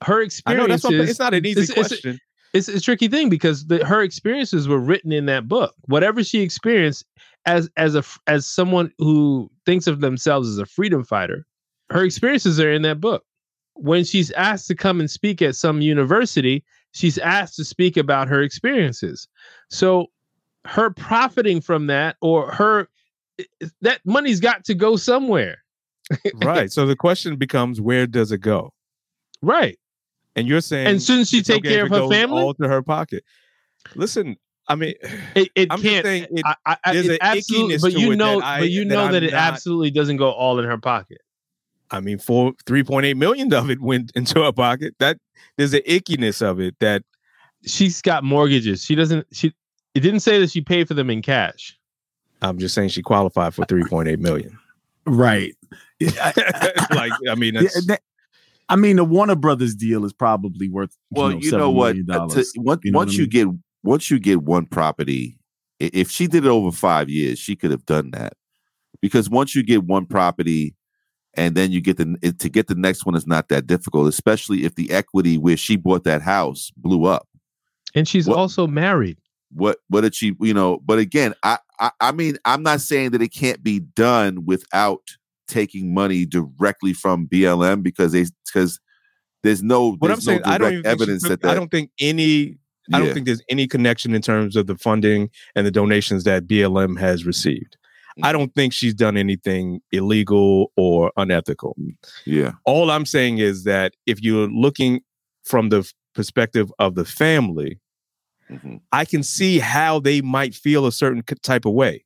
Her experience. I know it's not an easy question. It's a tricky thing because her experiences were written in that book. Whatever she experienced as someone who thinks of themselves as a freedom fighter, her experiences are in that book. When she's asked to come and speak at some university, she's asked to speak about her experiences. So her profiting from that, or that money's got to go somewhere. Right. So the question becomes, where does it go? Right. And you're saying, and shouldn't she take care of her family? All to her pocket. Listen, I mean, it absolutely doesn't go all in her pocket. I mean, $3.8 million of it went into her pocket. That there's an ickiness of it that she's got mortgages. She doesn't. It didn't say that she paid for them in cash. I'm just saying she qualified for $3.8 million. Right. Like, I mean, that's... I mean, the Warner Brothers deal is probably worth. Well, you know what? Once you get one property, if she did it over 5 years, she could have done that, because once you get one property, and then you get to get the next one is not that difficult, especially if the equity where she bought that house blew up. And she's also married. What did she? You know, but again, I mean, I'm not saying that it can't be done without taking money directly from BLM, because there's no evidence that I don't think any. Yeah. I don't think there's any connection in terms of the funding and the donations that BLM has received. I don't think she's done anything illegal or unethical. Yeah. All I'm saying is that if you're looking from the perspective of the family, mm-hmm. I can see how they might feel a certain type of way.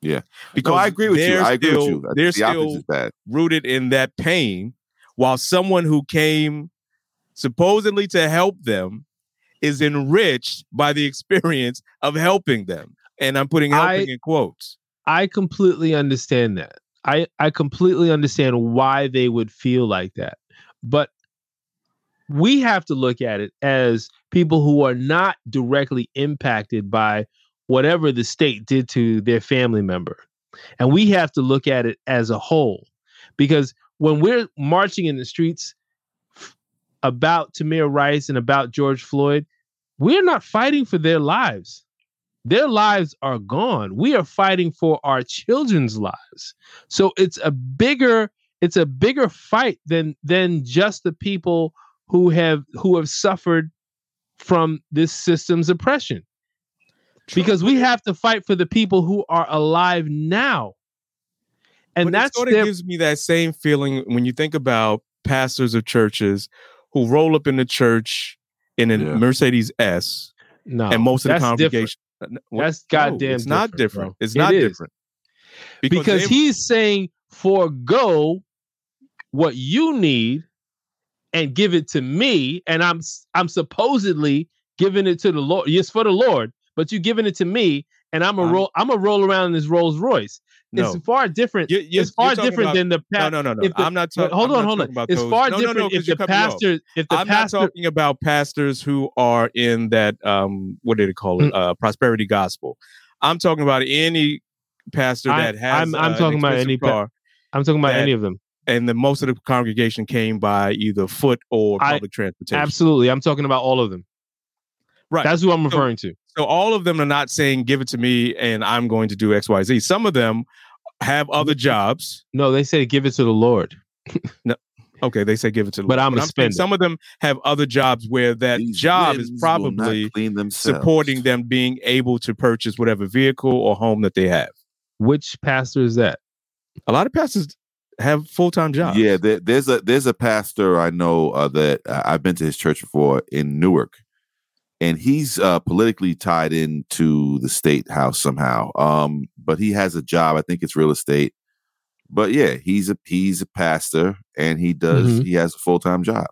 Yeah. Because I agree with you. They're still rooted in that pain, while someone who came supposedly to help them is enriched by the experience of helping them. And I'm putting helping in quotes. I completely understand that. I completely understand why they would feel like that. But we have to look at it as people who are not directly impacted by whatever the state did to their family member. And we have to look at it as a whole. Because when we're marching in the streets about Tamir Rice and about George Floyd, we're not fighting for their lives. Their lives are gone. We are fighting for our children's lives. So it's a bigger fight than just the people who have suffered from this system's oppression. True. Because we have to fight for the people who are alive now. And but that's what gives me that same feeling when you think about pastors of churches who roll up in the church in a Mercedes S, and most of the congregation. That's goddamn. It's not different. It's not different. Because he's saying, forego what you need and give it to me, and I'm supposedly giving it to the Lord. Yes, for the Lord, but you're giving it to me, and I'm a roll around in this Rolls Royce. No. It's far different. It's far different than the pastor. No. I'm not talking. Hold on. About it's those. Far no, different no, if the pastor. If the I'm pastor, not talking about pastors who are in that. What did they call it? Prosperity gospel. I'm talking about any pastor that has. I'm talking about any car. I'm talking about any of them. And the most of the congregation came by either foot or public transportation. Absolutely, I'm talking about all of them. Right. That's who I'm referring to. So all of them are not saying, give it to me and I'm going to do X, Y, Z. Some of them have other jobs. No, they say, give it to the Lord. No. Okay, they say, give it to the Lord. But I'm a spender. Some of them have other jobs where that these job is probably supporting them being able to purchase whatever vehicle or home that they have. Which pastor is that? A lot of pastors have full-time jobs. Yeah, there's a pastor I know that I've been to his church before in Newark. And he's politically tied into the state house somehow. But he has a job. I think it's real estate. But yeah, he's a pastor, and he has a full-time job.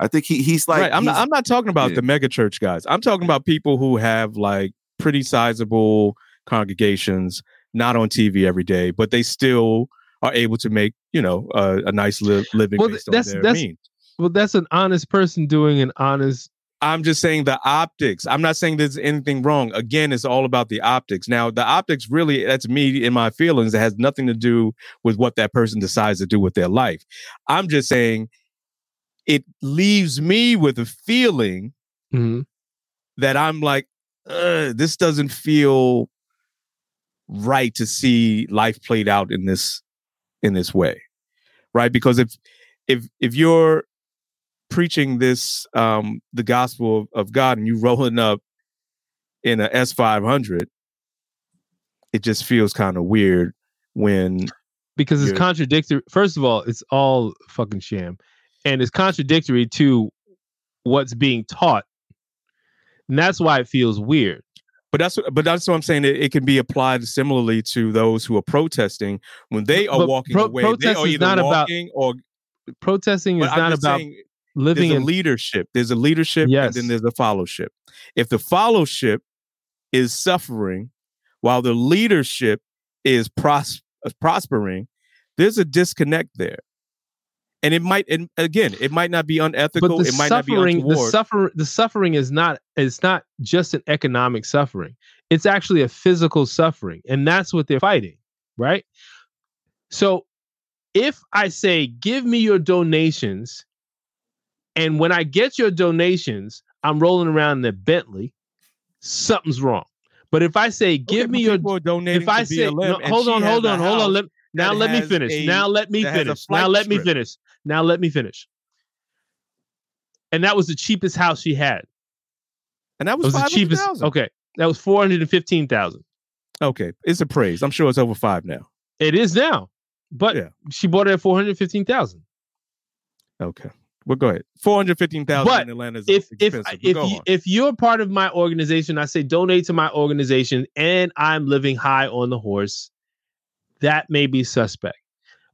I think he's like... Right. I'm not talking about the megachurch guys. I'm talking about people who have like pretty sizable congregations, not on TV every day, but they still are able to make, a nice living based on their means. Well, that's an honest person doing an honest... I'm just saying the optics. I'm not saying there's anything wrong. Again, it's all about the optics. Now, the optics really, that's me in my feelings. It has nothing to do with what that person decides to do with their life. I'm just saying it leaves me with a feeling that I'm like, this doesn't feel right to see life played out in this way. Right? Because if you're preaching this, the gospel of God, and you rolling up in a S500, it just feels kind of weird because it's contradictory. First of all, it's all fucking sham, and it's contradictory to what's being taught, and that's why it feels weird. But that's what I'm saying. It can be applied similarly to those who are protesting when they are walking away. They are either walking or protesting is not about. living in leadership. There's a leadership, yes, and then there's a followership. If the followership is suffering while the leadership is prospering, there's a disconnect there. And it might, and again, it might not be unethical. But it might not be untoward. The suffering is not. It's not just an economic suffering. It's actually a physical suffering, and that's what they're fighting, right? So, if I say, "Give me your donations," and when I get your donations, I'm rolling around in a Bentley, something's wrong. But if I say, "Give me your," if I say, no, "Hold on," Now let me finish. And that was the cheapest house she had. And that was the cheapest. 000. Okay. That was $415,000. Okay. It's appraised. I'm sure it's over $5 now. It is now. But yeah, she bought it at $415,000. Okay. Well, go ahead. $415,000 in Atlanta is expensive. If you're part of my organization, I say donate to my organization, and I'm living high on the horse, that may be suspect.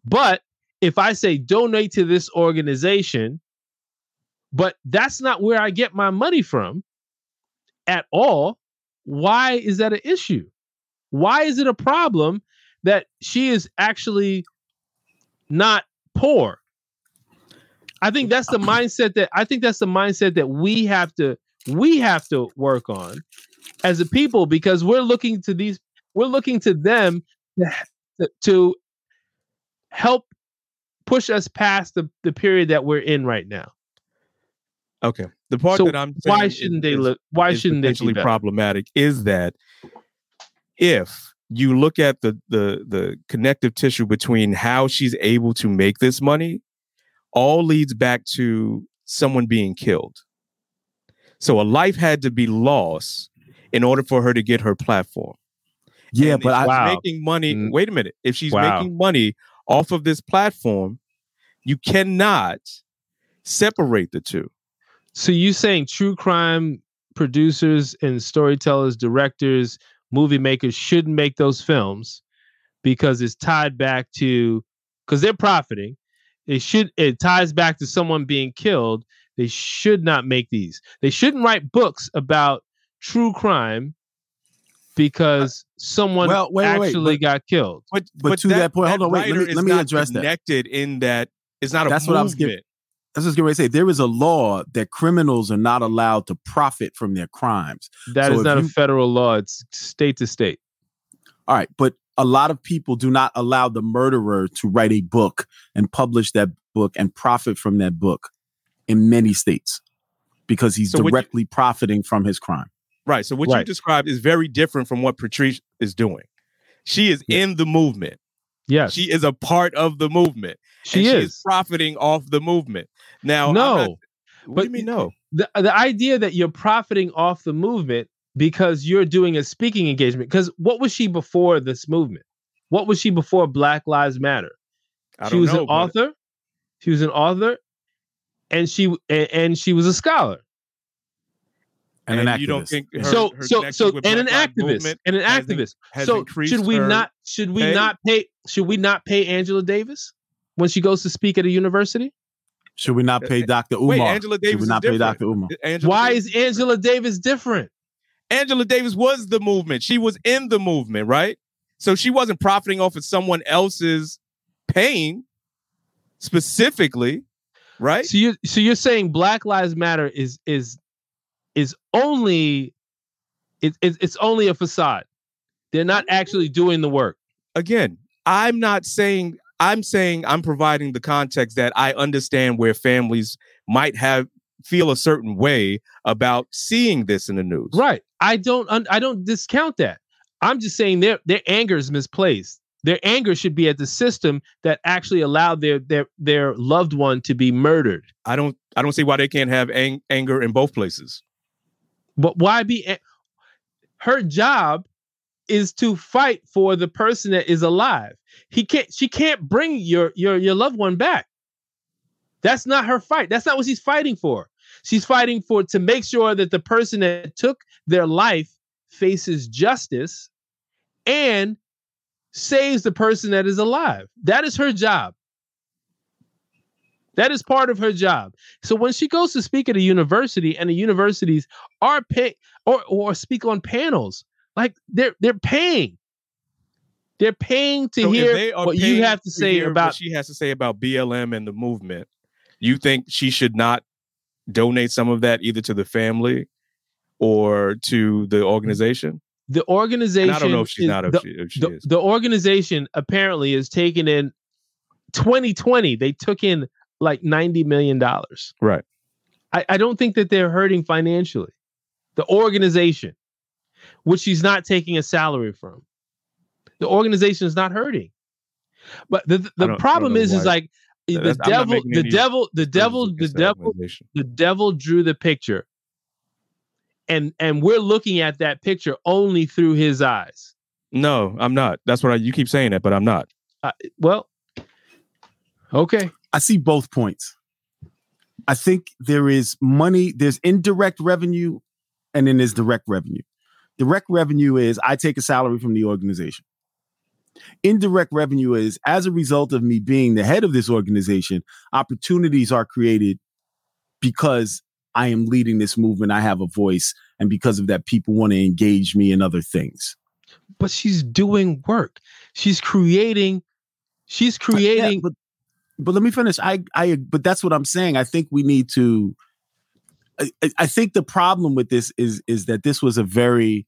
But if I say donate to this organization, but that's not where I get my money from at all, why is that an issue? Why is it a problem that she is actually not poor? I think that's the mindset that we have to work on as a people, because we're looking to them to help push us past the period that we're in right now. Okay. The part so that I'm saying why shouldn't they be problematic is that if you look at the connective tissue between how she's able to make this money, all leads back to someone being killed. So a life had to be lost in order for her to get her platform. Yeah, and but she's making money. Wait a minute. If she's making money off of this platform, you cannot separate the two. So you saying true crime producers and storytellers, directors, movie makers shouldn't make those films because it's tied back to, because they're profiting. It ties back to someone being killed. They should not make these. They shouldn't write books about true crime because someone got killed. But to that point, hold on, wait. Let me address that. Connected in that it's not a movement. That's what I was going to say. There is a law that criminals are not allowed to profit from their crimes. That is not a federal law. It's state to state. All right, but a lot of people do not allow the murderer to write a book and publish that book and profit from that book in many states because he's directly profiting from his crime. Right. So what you described is very different from what Patrice is doing. She is in the movement. Yes. She is a part of the movement. She is profiting off the movement. Now, what do you mean? The idea that you're profiting off the movement because you're doing a speaking engagement. Because what was she before this movement? What was she before Black Lives Matter? She was an author, and she was a scholar. And an activist. You don't think an activist. Should we not pay Angela Davis when she goes to speak at a university? Should we not pay Dr. Umar? Wait, Angela Davis is different. Why is Angela Davis different? Angela Davis was the movement. She was in the movement, right? So she wasn't profiting off of someone else's pain specifically, right? So you're saying Black Lives Matter is only a facade. They're not actually doing the work. Again, I'm saying I'm providing the context that I understand where families might feel a certain way about seeing this in the news. Right. I don't discount that. I'm just saying their anger is misplaced. Their anger should be at the system that actually allowed their loved one to be murdered. I don't see why they can't have anger in both places. But why be? Her job is to fight for the person that is alive. She can't bring your loved one back. That's not her fight. That's not what she's fighting for. She's fighting to make sure that the person that took their life faces justice and saves the person that is alive. That is her job. That is part of her job. So when she goes to speak at a university and the universities are pay or speak on panels, like they're paying. They're paying to hear what you have to say about what she has to say about BLM and the movement. You think she should not donate some of that either to the family or to the organization? The organization. And I don't know if she's not. If she is. The organization apparently is taking in 2020. They took in like $90 million. Right. I don't think that they're hurting financially. The organization, which she's not taking a salary from. The organization is not hurting. But the problem is like the devil drew the picture. And we're looking at that picture only through his eyes. No, I'm not. That's what you keep saying that, but I'm not. Well, okay. I see both points. I think there is money. There's indirect revenue, and then there's direct revenue. Direct revenue is I take a salary from the organization. Indirect revenue is as a result of me being the head of this organization, opportunities are created because I am leading this movement. I have a voice. And because of that, people want to engage me in other things. But she's doing work. She's creating. Yeah, but let me finish. But that's what I'm saying. I think we need to. I think the problem with this is that this was a very.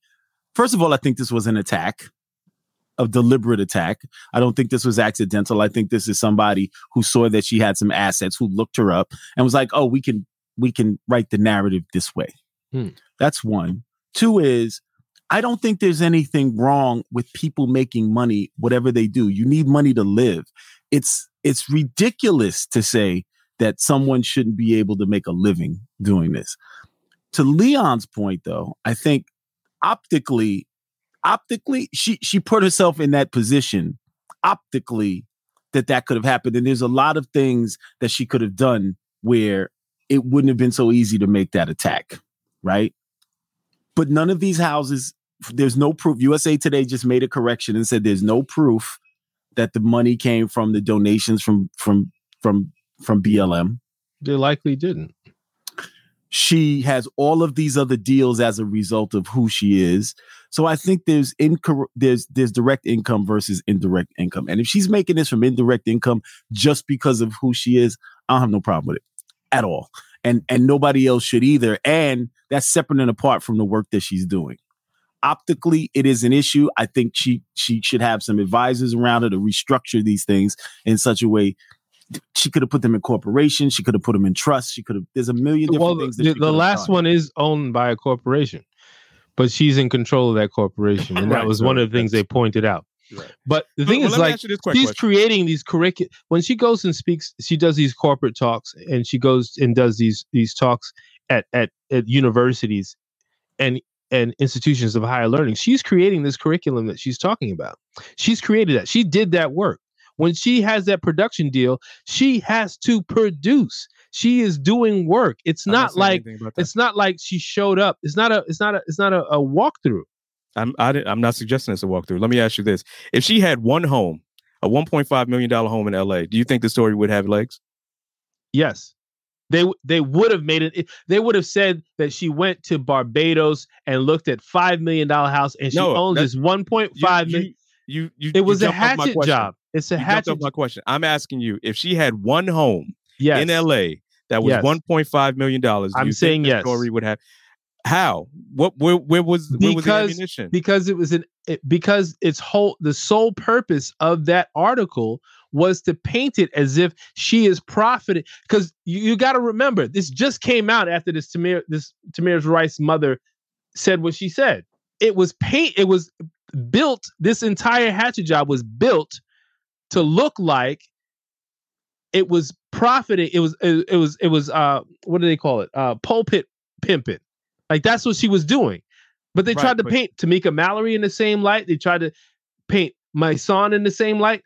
First of all, I think this was an attack. A deliberate attack. I don't think this was accidental. I think this is somebody who saw that she had some assets, who looked her up and was like, oh, we can write the narrative this way. That's one. Two is, I don't think there's anything wrong with people making money, whatever they do. You need money to live. It's ridiculous to say that someone shouldn't be able to make a living doing this. To Leon's point, though, I think optically, she put herself in that position optically that could have happened. And there's a lot of things that she could have done where it wouldn't have been so easy to make that attack, right? But none of these houses, there's no proof. USA Today just made a correction and said there's no proof that the money came from the donations from BLM. They likely didn't. She has all of these other deals as a result of who she is. So I think there's direct income versus indirect income. And if she's making this from indirect income just because of who she is, I don't have no problem with it. At all. And nobody else should either. And that's separate and apart from the work that she's doing. Optically, it is an issue. I think she should have some advisors around her to restructure these things in such a way. She could have put them in corporations. She could have put them in trusts. She could have. There's a million different things. The last one is owned by a corporation, but she's in control of that corporation. And that was one of the things they pointed out. Right. But the thing is, like, she's creating these curricula. When she goes and speaks, she does these corporate talks, and she goes and does these talks at universities and institutions of higher learning. She's creating this curriculum that she's talking about. She's created that. She did that work. When she has that production deal, she has to produce. She is doing work. It's not like she showed up. It's not a walkthrough. I'm not suggesting it's a walkthrough. Let me ask you this. If she had one home, a $1.5 million home in L.A., do you think the story would have legs? Yes. They would have made it. They would have said that she went to Barbados and looked at $5 millimillion house and she owned this $1.5 million. It was a hatchet job. It's a hatchet job. My question. I'm asking you, if she had one home in L.A. that was $1.5 million, do you think the story would have... How? What? Where was the ammunition? Because the sole purpose of that article was to paint it as if she is profiting. Because you got to remember, this just came out after Tamir Rice's mother said what she said. It was built. This entire hatchet job was built to look like it was profiting. It was. What do they call it? Pulpit pimping. Like, that's what she was doing. But they tried to paint Tamika Mallory in the same light. They tried to paint my son in the same light.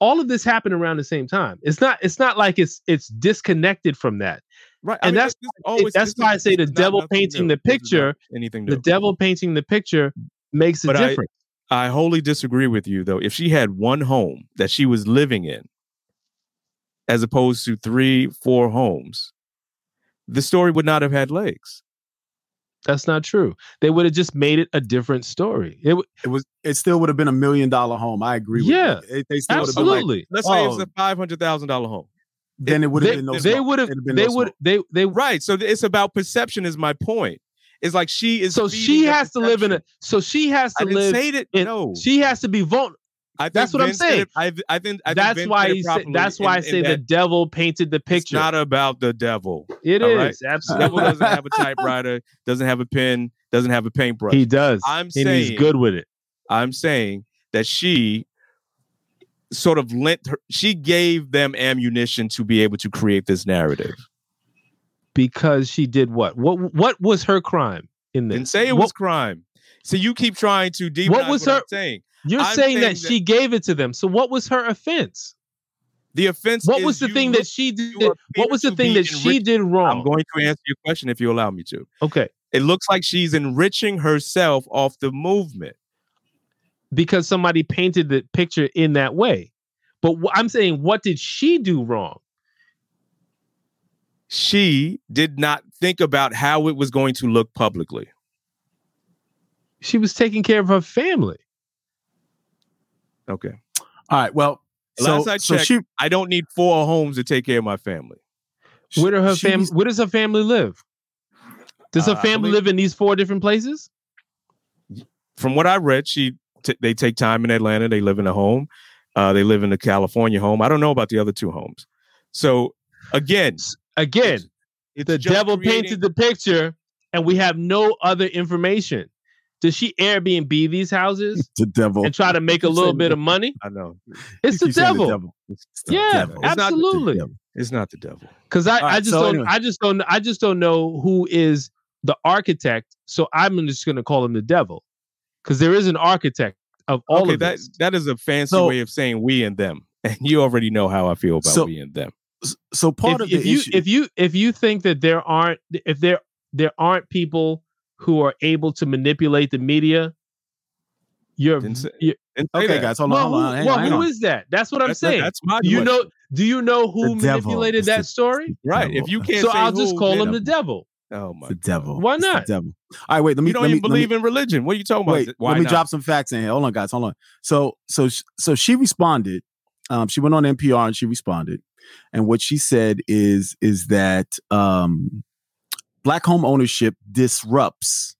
All of this happened around the same time. It's not like it's disconnected from that. Right. And that's why I say the devil painting the picture. The devil painting the picture makes a difference. I wholly disagree with you, though. If she had one home that she was living in as opposed to 3-4 homes, the story would not have had legs. That's not true. They would have just made it a different story. It still would have been $1 million home. I agree with that. They still absolutely. Would have been like, let's say it's a $500,000 home. Then it would have been no smoke. Right. So it's about perception is my point. It's like she is. So she has to live in a. So she has to live. She has to be vulnerable. That's what I'm saying. I think that's why I say the devil painted the picture. It's not about the devil. It is. Right? Absolutely. The devil doesn't have a typewriter, doesn't have a pen, doesn't have a paintbrush. He does. And he's good with it. I'm saying that she sort of she gave them ammunition to be able to create this narrative. Because she did what? What was her crime in this? Didn't say it was crime. So you keep trying to demonize what I'm saying. You're saying that she gave it to them. So what was her offense? The offense. What was the thing that she did? What was the thing that she did wrong? I'm going to answer your question if you allow me to. Okay. It looks like she's enriching herself off the movement because somebody painted the picture in that way. But I'm saying, what did she do wrong? She did not think about how it was going to look publicly. She was taking care of her family. Okay. All right. Well, last I checked, I don't need 4 homes to take care of my family. Where does her family live? Does her family live in these 4 different places? From what I read, they take time in Atlanta. They live in a home. They live in the California home. I don't know about the other 2 homes. So again, the devil painted the picture, and we have no other information. Does she Airbnb these houses the devil. And try to make a little bit of money? I know. It's the devil. Absolutely. It's not the devil. Because I just don't know who is the architect. So I'm just going to call him the devil. Because there is an architect of all of this. That is a fancy way of saying we and them. And you already know how I feel about we and them. So if you think that there aren't people who are able to manipulate the media, okay, guys. Hold on. Well, who is that? That's what I'm saying. That's my question. Do you know who manipulated that story? Right. If you can't, I'll just call him the devil. Oh my! The devil. Why not? The devil. All right. Wait. Let me. You don't even believe in religion. What are you talking about? Let me drop some facts in here. Hold on, guys. Hold on. So she responded. She went on NPR and she responded, and what she said is that. Black home ownership disrupts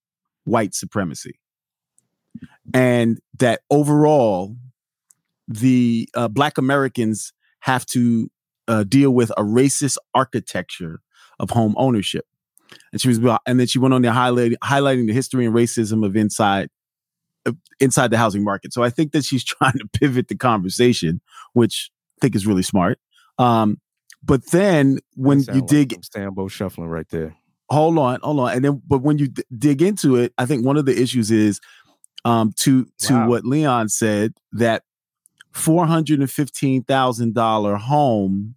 white supremacy, and that overall, the Black Americans have to deal with a racist architecture of home ownership. And then she went on there highlighting the history and racism of inside the housing market. So I think that she's trying to pivot the conversation, which I think is really smart. But then when you dig Sambo shuffling right there. Hold on. And then, but when you dig into it, I think one of the issues is to what Leon said, that $415,000 home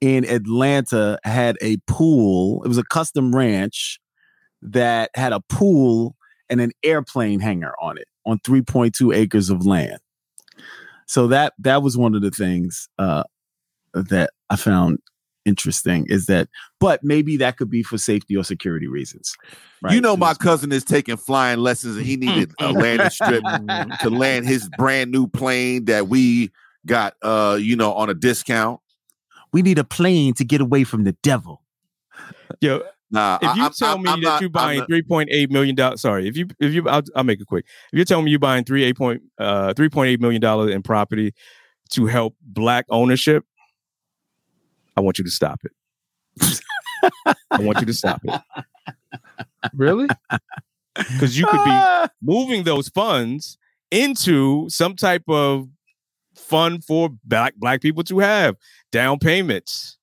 in Atlanta had a pool. It was a custom ranch that had a pool and an airplane hangar on it on 3.2 acres of land. So that was one of the things that I found interesting is that, but maybe that could be for safety or security reasons. Right? You know, my cousin is taking flying lessons and he needed a landing strip to land his brand new plane that we got, on a discount. We need a plane to get away from the devil. Yo, if you tell me that you're buying $3.8 million, sorry, I'll make it quick. If you're telling me you're buying $3.8 million in property to help Black ownership, I want you to stop it. I want you to stop it. Really? Because you could be moving those funds into some type of fund for black people to have down payments,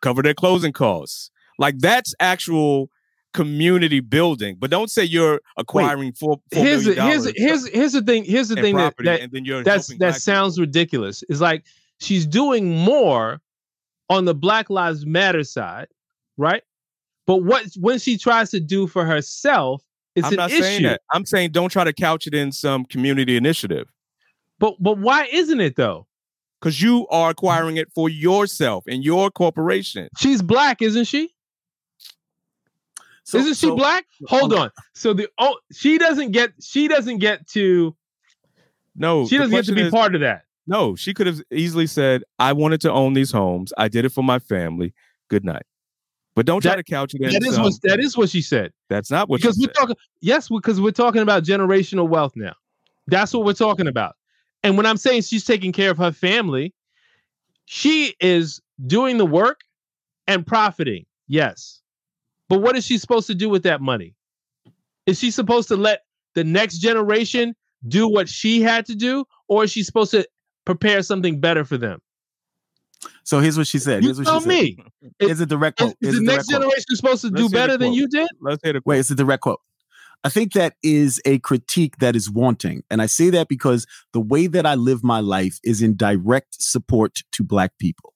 cover their closing costs. Like that's actual community building. But don't say you're acquiring $4 million. Here's the thing. Here's the thing that sounds ridiculous. It's like she's doing more on the Black Lives Matter side, right? But when she tries to do for herself, I'm not saying that. I'm saying don't try to couch it in some community initiative. But why isn't it though? because you are acquiring it for yourself and your corporation. She's black, isn't she? So, isn't she black? Hold on. So the she doesn't get to be part of that. No, she could have easily said, "I wanted to own these homes. I did it for my family. Good night." But don't try to couch it in. That is what she said. That's not what she said. Because we're talking about generational wealth now. That's what we're talking about. And when I'm saying she's taking care of her family, she is doing the work and profiting. Yes. But what is she supposed to do with that money? Is she supposed to let the next generation do what she had to do? Or is she supposed to prepare something better for them? So here's what she said. It's a direct quote. Is the next generation supposed to do better than you did? Let's hear the quote. Wait, it's a direct quote. I think that is a critique that is wanting. And I say that because the way that I live my life is in direct support to Black people,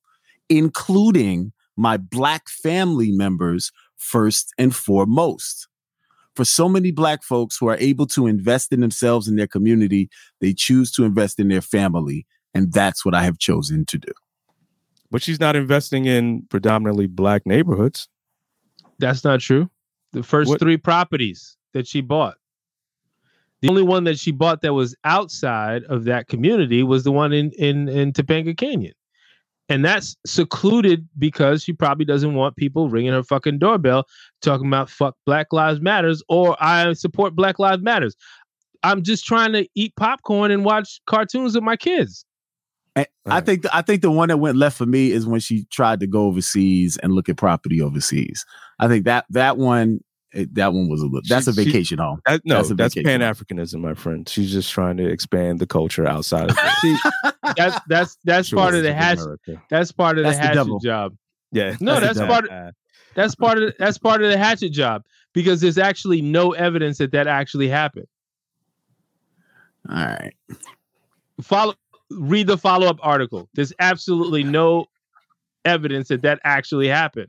including my Black family members first and foremost. For so many Black folks who are able to invest in themselves and their community, they choose to invest in their family. And that's what I have chosen to do. But she's not investing in predominantly Black neighborhoods. That's not true. The first three properties that she bought, the only one that she bought that was outside of that community was the one in Topanga Canyon. And that's secluded because she probably doesn't want people ringing her fucking doorbell talking about fuck Black Lives Matters or I support Black Lives Matters. I'm just trying to eat popcorn and watch cartoons with my kids. And right. I think the one that went left for me is when she tried to go overseas and look at property overseas. I think that one was a little. That's a vacation home. That's Pan-Africanism, my friend. She's just trying to expand the culture outside of it. That's part of the hatchet job. Yeah. No, that's part of the hatchet job because there's actually no evidence that actually happened. All right. Read the follow-up article. There's absolutely no evidence that actually happened.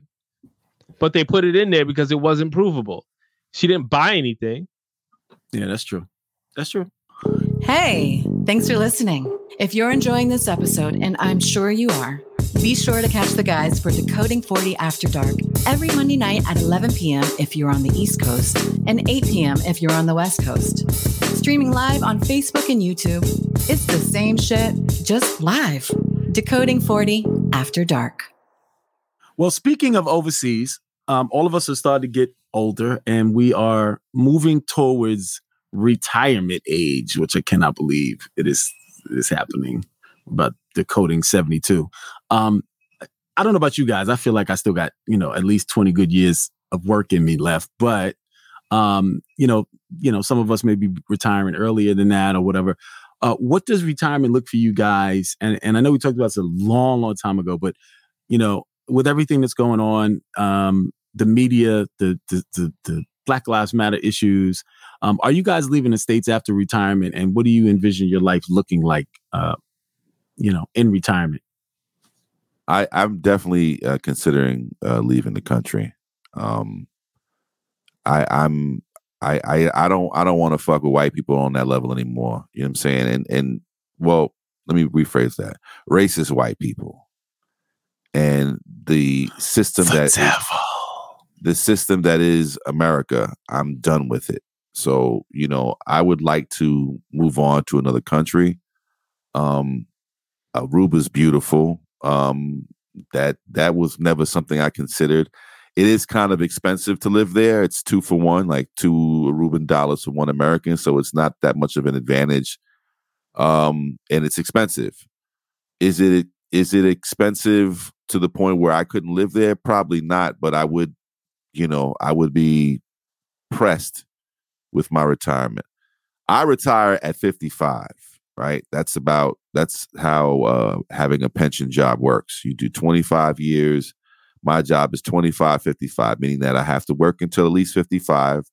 But they put it in there because it wasn't provable. She didn't buy anything. Yeah, that's true. That's true. Hey, thanks for listening. If you're enjoying this episode, and I'm sure you are, be sure to catch the guys for Decoding 40 After Dark every Monday night at 11 p.m. if you're on the East Coast and 8 p.m. if you're on the West Coast. Streaming live on Facebook and YouTube. It's the same shit, just live. Decoding 40 After Dark. Well, speaking of overseas, all of us are starting to get older and we are moving towards retirement age, which I cannot believe it is happening. About Decoding 72. I don't know about you guys. I feel like I still got, at least 20 good years of work in me left. But, some of us may be retiring earlier than that or whatever. What does retirement look for you guys? And I know we talked about this a long, long time ago, but, with everything that's going on, the media, the Black Lives Matter issues, are you guys leaving the States after retirement? And what do you envision your life looking like, in retirement? I'm definitely considering leaving the country. I don't want to fuck with white people on that level anymore. You know what I'm saying? And well, let me rephrase that. Racist white people and the system that is America. I'm done with it. So, I would like to move on to another country. Aruba's beautiful. That was never something I considered. It is kind of expensive to live there. It's 2 for $1, like $2 Aruban for $1 American. So it's not that much of an advantage. And it's expensive. Is it expensive to the point where I couldn't live there? Probably not, but I would be pressed with my retirement. I retire at 55. Right. That's how having a pension job works. You do 25 years. My job is 25-55, meaning that I have to work until at least 55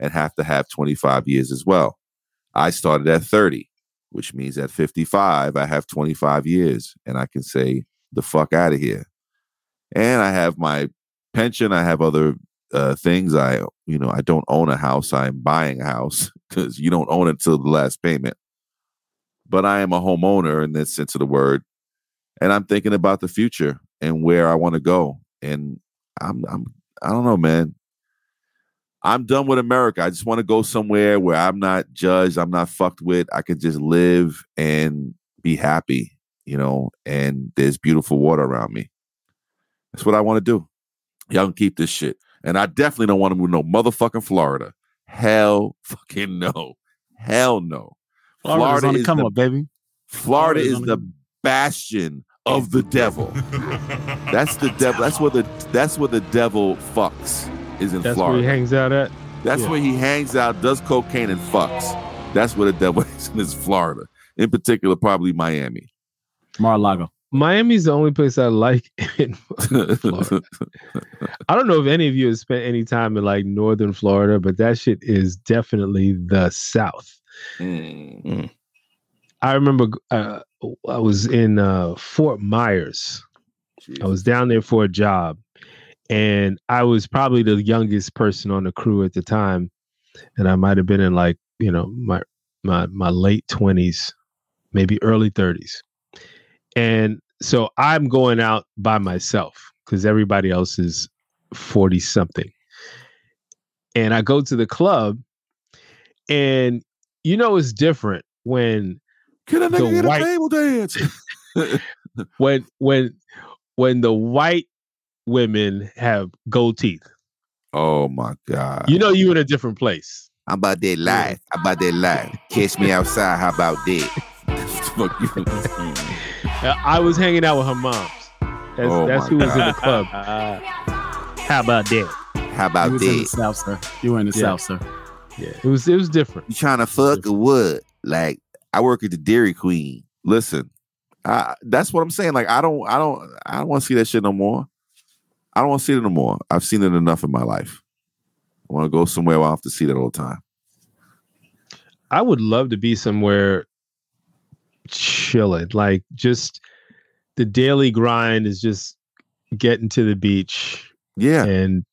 and have to have 25 years as well. I started at 30, which means at 55, I have 25 years and I can say the fuck out of here. And I have my pension. I have other things. I don't own a house. I'm buying a house because you don't own it until the last payment. But I am a homeowner in this sense of the word. And I'm thinking about the future and where I want to go. And I don't know, man. I'm done with America. I just want to go somewhere where I'm not judged. I'm not fucked with. I can just live and be happy, you know, and there's beautiful water around me. That's what I want to do. Y'all can keep this shit. And I definitely don't want to move no motherfucking Florida. Hell fucking no. Hell no. Florida is come up, baby. Florida is the bastion of the devil. That's the devil. That's where the devil fucks. Is in Florida. That's where he hangs out at. That's where he hangs out, does cocaine and fucks. That's where the devil is Florida. In particular, probably Miami. Mar-a-Lago. Miami's the only place I like in Florida. I don't know if any of you have spent any time in like northern Florida, but that shit is definitely the South. Mm. I remember I was in Fort Myers. Jeez. I was down there for a job, and I was probably the youngest person on the crew at the time, and I might have been in like, you know, my late 20s, maybe early 30s. And so I'm going out by myself because everybody else is 40 something. And I go to the club, and you know it's different when can a nigga get a table dance? when the white women have gold teeth. Oh my God! You know you in a different place. How about that life? How about that life? Catch me outside. How about that? Fuck you. I was hanging out with her moms. That's who was in the club. How about that? How about that? You were in the South, sir. Yeah, it was different. You trying to fuck or what? Like, I work at the Dairy Queen. Listen, that's what I'm saying. Like, I don't want to see that shit no more. I don't want to see it no more. I've seen it enough in my life. I want to go somewhere where I have to see that all the time. I would love to be somewhere chilling, like just the daily grind is just getting to the beach, and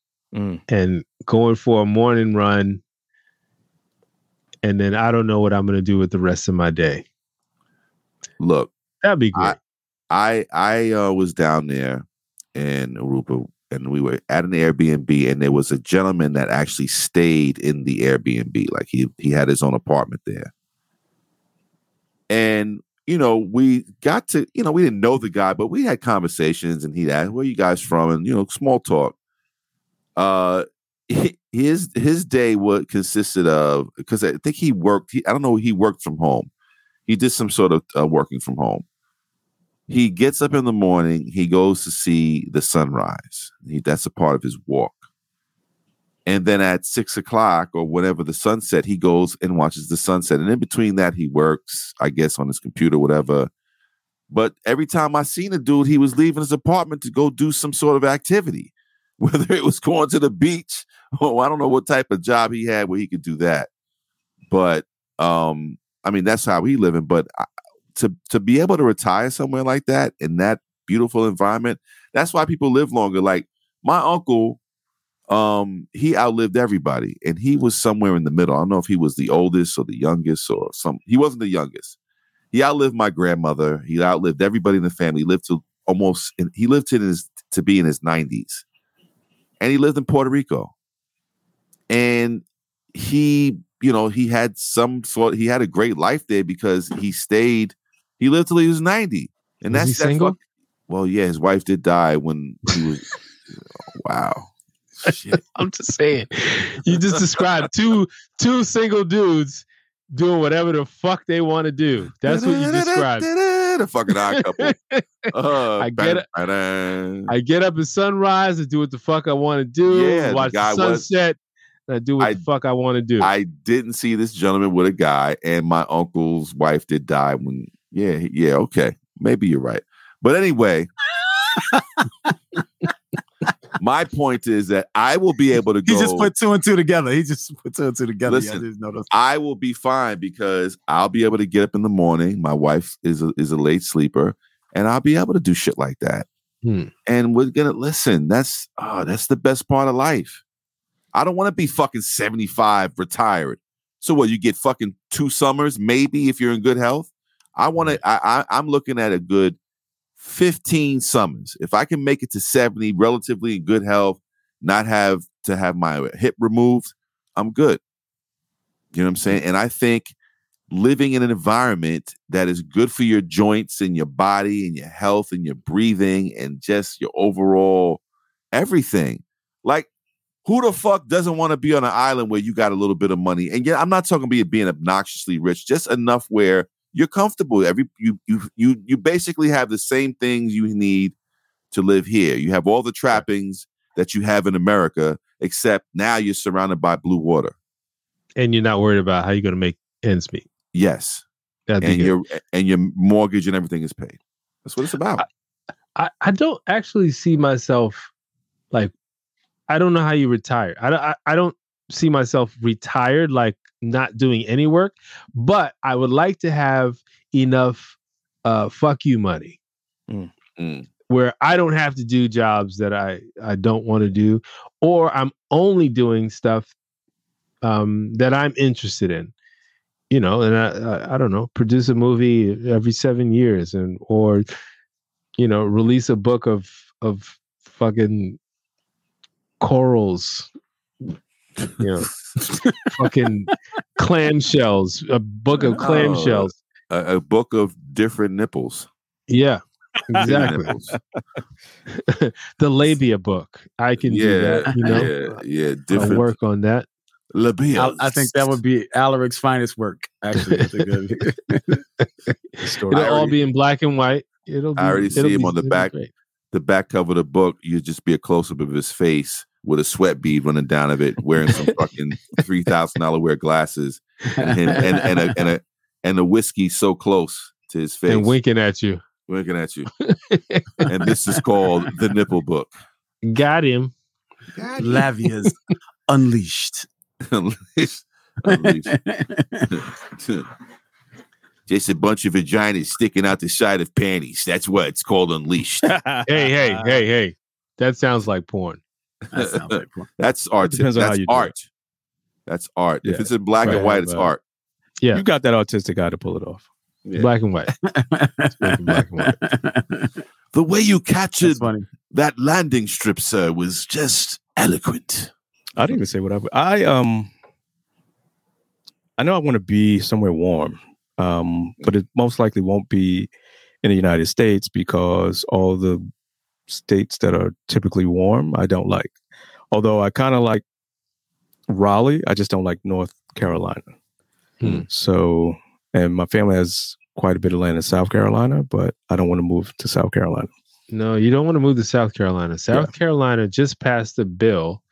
going for a morning run, and then I don't know what I'm gonna do with the rest of my day. Look, that'd be great. I was down there in Aruba, and we were at an Airbnb, and there was a gentleman that actually stayed in the Airbnb, like he had his own apartment there. And, you know, we got to, you know, we didn't know the guy, but we had conversations, and he asked, where are you guys from? And, you know, small talk. His day consisted of, because I think he worked from home. He did some sort of working from home. He gets up in the morning. He goes to see the sunrise. That's a part of his walk. And then at 6 o'clock or whatever the sunset, he goes and watches the sunset. And in between that, he works, I guess, on his computer, whatever. But every time I seen a dude, he was leaving his apartment to go do some sort of activity, whether it was going to the beach or I don't know what type of job he had where he could do that. But I mean, that's how he living. But to be able to retire somewhere like that in that beautiful environment, that's why people live longer. Like my uncle. He outlived everybody, and he was somewhere in the middle. I don't know if he was the oldest or the youngest or some. He wasn't the youngest. He outlived my grandmother. He outlived everybody in the family. He lived to almost. He lived to be in his 90s, and he lived in Puerto Rico. And he, you know, he had some sort. He had a great life there because he stayed. He lived till he was 90, and was that's he single. Well, yeah, his wife did die when he was. Wow. Shit. I'm just saying, you just described two single dudes doing whatever the fuck they want to do. That's what you described. The fucking odd couple. I get up at sunrise. I do what the fuck I want to do. Yeah, watch the sunset. And I do what the fuck I want to do. I didn't see this gentleman with a guy, and my uncle's wife did die when. Yeah, okay, maybe you're right. But anyway. My point is that I will be able to go. He just put two and two together. Listen, I will be fine because I'll be able to get up in the morning. My wife is a late sleeper, and I'll be able to do shit like that. And we're gonna listen. That's the best part of life. I don't want to be fucking 75 retired. So what? You get fucking two summers, maybe if you're in good health. I'm looking at a good 15 summers. If I can make it to 70, relatively in good health, not have to have my hip removed, I'm good. You know what I'm saying? And I think living in an environment that is good for your joints and your body and your health and your breathing and just your overall everything. Like, who the fuck doesn't want to be on an island where you got a little bit of money? And yeah, I'm not talking about being obnoxiously rich, just enough where you're comfortable. You basically have the same things you need to live here. You have all the trappings that you have in America, except now you're surrounded by blue water. And you're not worried about how you're going to make ends meet. Yes. And your mortgage and everything is paid. That's what it's about. I don't actually see myself, like, I don't know how you retire. I don't see myself retired, like not doing any work, but I would like to have enough fuck you money where I don't have to do jobs that I don't want to do, or I'm only doing stuff that I'm interested in. You know, and I don't know, produce a movie every 7 years or, you know, release a book of fucking corals, you know, fucking clamshells, a book of clamshells. A book of different nipples. Yeah, exactly. The labia book. I can do that, you know. Yeah, different. I'll work on that. I think that would be Alaric's finest work. Actually, that's a good story. It'll all be in black and white. I already see him on the back cover of the book. You'd just be a close up of his face with a sweat bead running down of it, wearing some fucking $3,000 wear glasses and a whiskey so close to his face and winking at you. And this is called the Nipple Book. Got him. Lavia's unleashed. Unleashed. Just a bunch of vaginas sticking out the side of panties. That's what it's called, unleashed. Hey! That sounds like porn. That's art. That's art. Yeah. If it's in black and white, it's art. Yeah, you got that autistic guy to pull it off. Yeah. Black and white. Black and white. The way you captured that landing strip, sir, was just eloquent. I didn't even say what I know I want to be somewhere warm, but it most likely won't be in the United States because all the states that are typically warm, I don't like. Although I kind of like Raleigh, I just don't like North Carolina. So, and my family has quite a bit of land in South Carolina, but I don't want to move to South Carolina. No, you don't want to move to South Carolina. South Carolina just passed a bill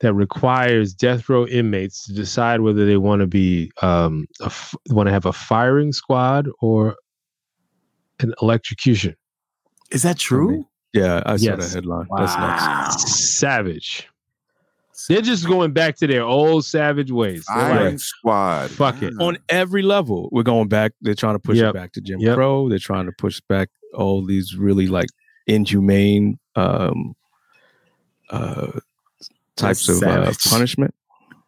that requires death row inmates to decide whether they want to be want to have a firing squad or an electrocution. Is that true? I mean, yeah, I saw that headline. Wow. That's next. Savage. They're just going back to their old savage ways. Firing squad. Fuck it. On every level, we're going back. They're trying to push it back to Jim Crow. They're trying to push back all these really like inhumane types of punishment.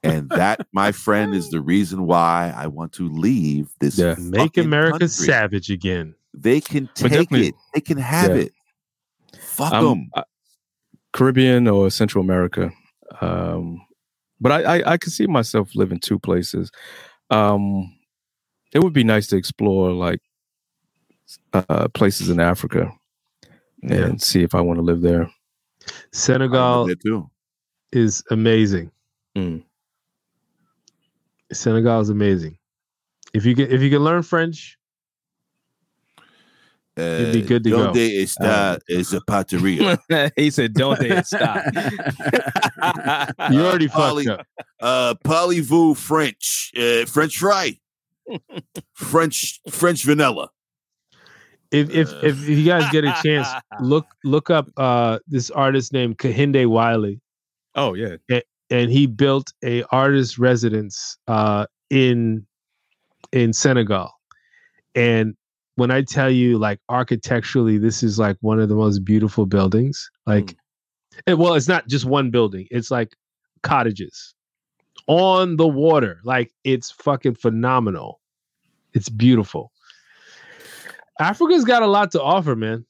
And that, my friend, is the reason why I want to leave this Make America country. Savage again. They can take it. They can have it. Fuck them. Caribbean or Central America. But I could see myself living two places. It would be nice to explore like places in Africa and see if I want to live there. Senegal is amazing. Senegal is amazing. If you can learn French, it'd be good to go. Donde está is a patria. He said, "Donde está." You already fucked up. Parlez-vous French? French fry, French vanilla. If you guys get a chance, look up this artist named Kehinde Wiley. Oh yeah, and he built an artist residence in Senegal, and when I tell you, like, architecturally, this is like one of the most beautiful buildings. Like, it's not just one building; it's like cottages on the water. Like, it's fucking phenomenal. It's beautiful. Africa's got a lot to offer, man.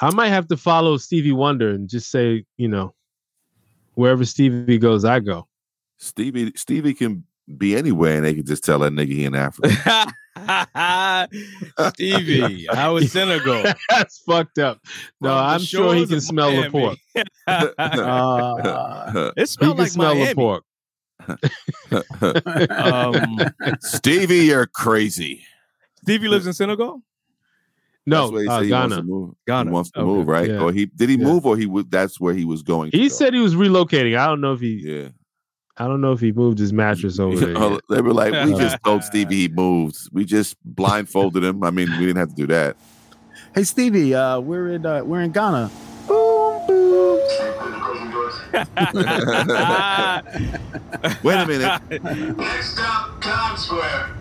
I might have to follow Stevie Wonder and just say, you know, wherever Stevie goes, I go. Stevie can be anywhere, and they can just tell that nigga he in Africa. Stevie, I was Senegal. That's fucked up. No, I'm sure he can smell the pork. It smells like smell Miami. The pork. Stevie, you're crazy. Stevie lives in Senegal? No, Ghana. Ghana. He wants to move, right? Yeah. Or did he move, or that's where he was going? He said he was relocating. I don't know if he moved his mattress over there. They were like, we just told Stevie he moved. We just blindfolded him. I mean, we didn't have to do that. Hey, Stevie, we're in Ghana. Boom, boom. Wait a minute. Next stop, Times Square.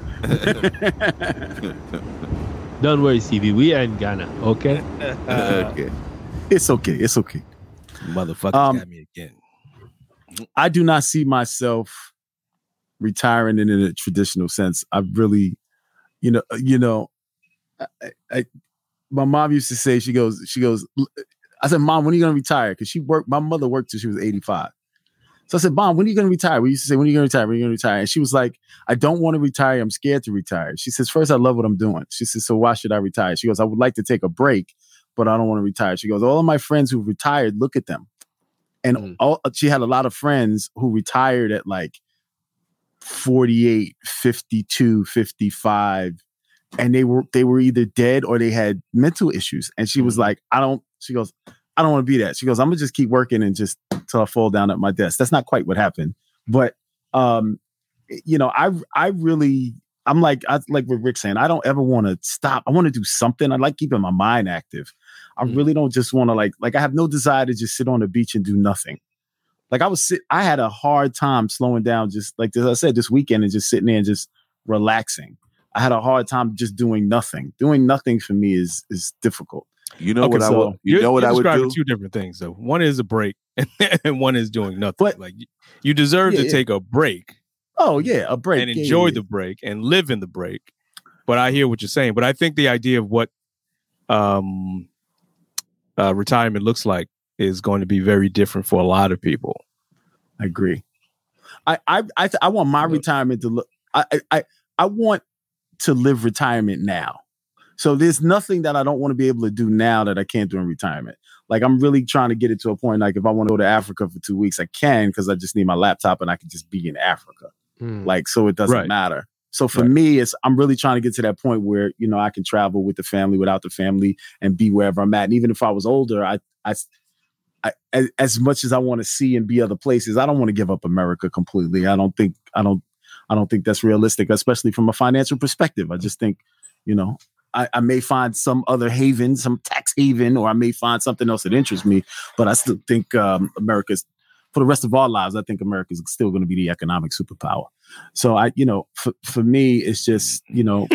Don't worry, Stevie. We are in Ghana, okay? Okay. It's okay. Motherfuckers got me again. I do not see myself retiring in a traditional sense. I really, you know, I my mom used to say, she goes, I said, Mom, when are you going to retire? Because my mother worked till she was 85. So I said, Mom, when are you going to retire? We used to say, when are you going to retire? When are you going to retire? And she was like, I don't want to retire. I'm scared to retire. She says, first, I love what I'm doing. She says, so why should I retire? She goes, I would like to take a break, but I don't want to retire. She goes, all of my friends who've retired, look at them. And she had a lot of friends who retired at like 48, 52, 55. And they were either dead or they had mental issues. And she was like, I don't want to be that. She goes, I'm going to just keep working and just till I fall down at my desk. That's not quite what happened. But, you know, I'm like what Rick's saying, I don't ever want to stop. I want to do something. I like keeping my mind active. I really don't just want to I have no desire to just sit on the beach and do nothing. Like I had a hard time slowing down, just like as I said, this weekend and just sitting there and just relaxing. I had a hard time just doing nothing. Doing nothing for me is difficult. You know what I would? You know what I would do? Two different things though. One is a break, and one is doing nothing. But, you deserve to take a break. Oh yeah, a break and enjoy the break and live in the break. But I hear what you're saying. But I think the idea of what retirement looks like is going to be very different for a lot of people. I agree. I want my retirement to look. I want to live retirement now. So there's nothing that I don't want to be able to do now that I can't do in retirement. Like I'm really trying to get it to a point. Like if I want to go to Africa for 2 weeks, I can, because I just need my laptop and I can just be in Africa. Like, so it doesn't matter. So for me, I'm really trying to get to that point where, you know, I can travel with the family, without the family, and be wherever I'm at. And even if I was older, I as much as I want to see and be other places, I don't want to give up America completely. I don't think that's realistic, especially from a financial perspective. I just think, you know, I may find some other haven, some tax haven, or I may find something else that interests me. But I still think America's, for the rest of our lives, I think America's still going to be the economic superpower. So for me, it's just, you know,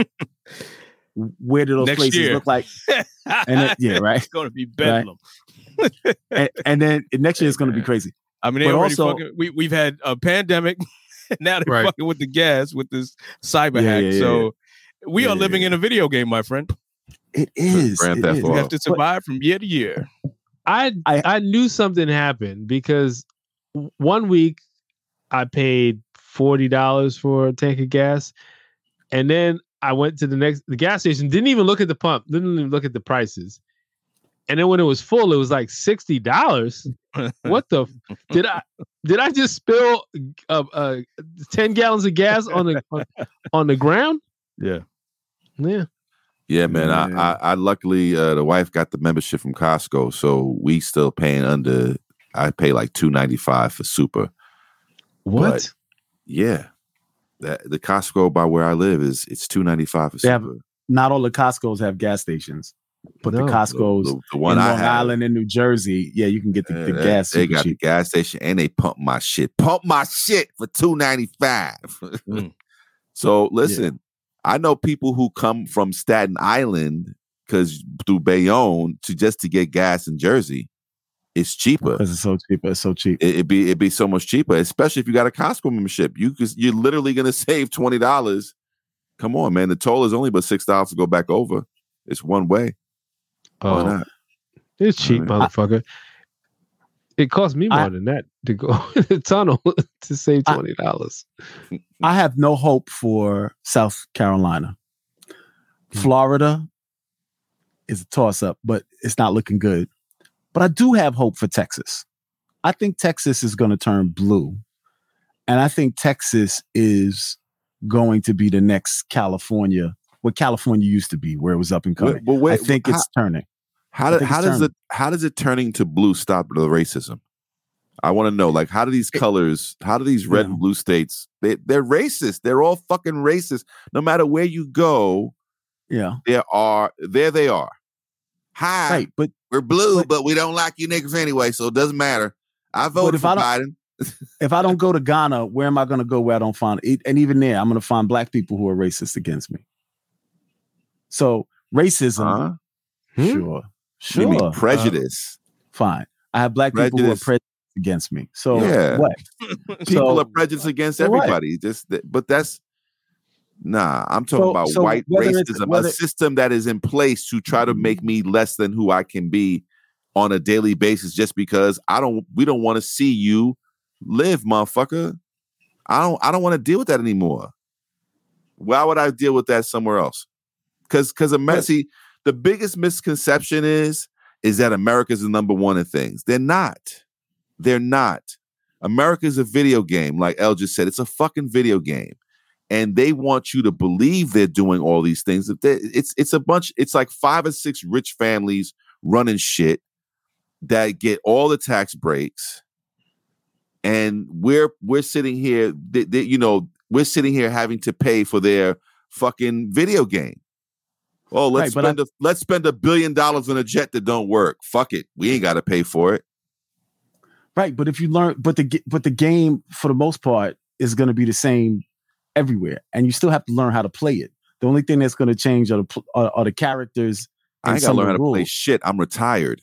where do those places look like? And then, yeah, right. It's going to be bedlam. Right? and then next year it's going to be crazy. I mean, we've had a pandemic. Now they're fucking with the gas with this cyber hack. We are living in a video game, my friend. It is. You have to survive from year to year. I knew something happened because one week I paid $40 for a tank of gas. And then I went to the gas station, didn't even look at the pump, didn't even look at the prices. And then when it was full, it was like $60. What the? Did I just spill 10 gallons of gas on the ground? Yeah, man. Yeah. I luckily the wife got the membership from Costco, so we still paying under. I pay like $2.95 for super. What? But yeah, the Costco by where I live is it's $2.95 for super. Not all the Costcos have gas stations, but the Costcos the one in Long Island in New Jersey, yeah, you can get the gas. They got cheap. The gas station and they pump my shit. Pump my shit for $2.95. So listen. Yeah. I know people who come from Staten Island through Bayonne just to get gas in Jersey. It's cheaper. Because it's so cheap. It'd be so much cheaper, especially if you got a Costco membership. You're literally going to save $20. Come on, man. The toll is only but $6 to go back over. It's one way. Oh, It's cheap, motherfucker. It cost me more than that to go in the tunnel to save $20. I have no hope for South Carolina. Florida is a toss-up, but it's not looking good. But I do have hope for Texas. I think Texas is going to turn blue. And I think Texas is going to be the next California, what California used to be, where it was up and coming. Wait, I think it's turning. How does it turning to blue stop the racism? I want to know, like, how do these colors, how do these red and blue states, they're racist. They're all fucking racist. No matter where you go, they are. Hi, right, but we're blue, but we don't like you niggas anyway, so it doesn't matter. I voted for Biden. If I don't go to Ghana, where am I going to go where I don't find it? And even there, I'm going to find black people who are racist against me. So racism, sure. You mean prejudice. Fine. I have black people who are prejudiced against me. So what? People are prejudiced against everybody. What? I'm talking about white racism, a system that is in place to try to make me less than who I can be on a daily basis just because we don't want to see you live, motherfucker. I don't want to deal with that anymore. Why would I deal with that somewhere else? Because the biggest misconception is that America's the number one in things. They're not. America's a video game, like El just said. It's a fucking video game. And they want you to believe they're doing all these things. It's a bunch. It's like 5 or 6 rich families running shit that get all the tax breaks. And we're sitting here, we're sitting here having to pay for their fucking video game. Oh, let's spend $1 billion on a jet that don't work. Fuck it, we ain't got to pay for it. Right, but if you learn, but the game for the most part is going to be the same everywhere, and you still have to learn how to play it. The only thing that's going to change are the characters. I ain't got to learn how to play shit. I'm retired.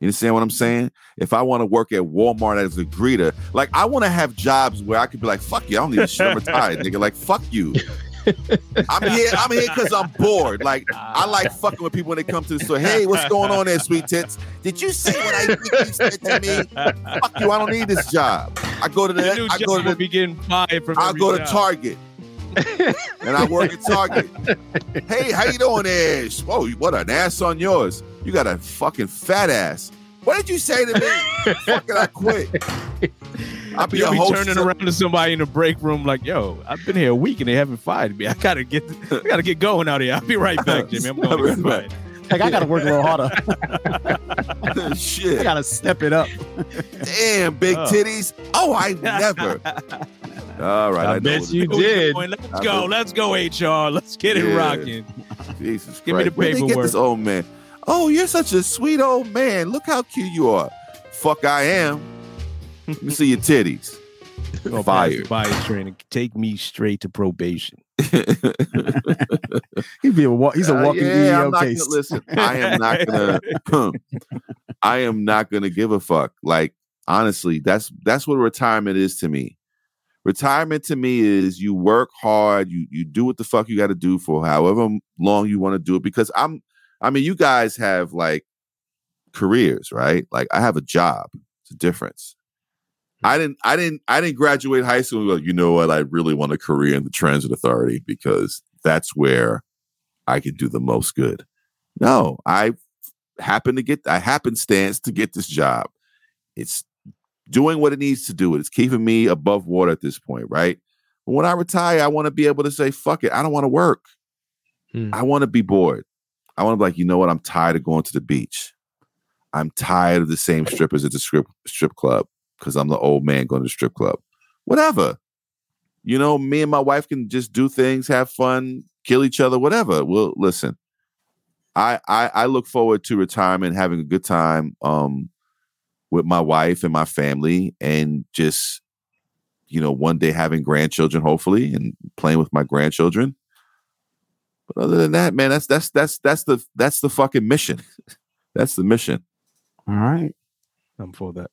You understand what I'm saying? If I want to work at Walmart as a greeter, like I want to have jobs where I could be like, fuck you, I don't need a shit, I'm retired, nigga. Like, fuck you. I'm here because I'm bored. Like, I like fucking with people when they come to the store. Hey, what's going on there, sweet tits? Did you see what I think you said to me? Fuck you, I don't need this job. I go to Target. And I work at Target. Hey, how you doing there? Whoa, what an ass on yours. You got a fucking fat ass. What did you say to me? Fucking I quit. You'll be turning around to somebody in the break room like, yo, I've been here a week and they haven't fired me. I gotta get going out here. I'll be right back, Jimmy. I'm going to right. Like, I gotta work a little harder. Shit. I gotta step it up. Damn, big titties. Oh, I never. All right. I bet you did. Let's go, HR. Let's get it rocking. Jesus Christ. Give me the paperwork. Get this old man. Oh, you're such a sweet old man. Look how cute you are. Fuck, I am. Let me see your titties. Fire. Fire training. Take me straight to probation. He's a walking EEO case. Listen, I am not gonna give a fuck. Like, honestly, that's what retirement is to me. Retirement to me is you work hard, you do what the fuck you got to do for however long you want to do it. Because you guys have like careers, right? Like I have a job. It's a difference. I didn't graduate high school and go, you know what? I really want a career in the transit authority because that's where I could do the most good. No, I happenstance to get this job. It's doing what it needs to do. It's keeping me above water at this point, right? But when I retire, I want to be able to say, fuck it. I don't want to work. I want to be bored. I want to be like, you know what? I'm tired of going to the beach. I'm tired of the same strippers at the strip club because I'm the old man going to the strip club. Whatever. You know, me and my wife can just do things, have fun, kill each other, whatever. Well, listen, I look forward to retirement, having a good time with my wife and my family and just, you know, one day having grandchildren, hopefully, and playing with my grandchildren. But other than that, man, that's the fucking mission. That's the mission. All right. I'm for that.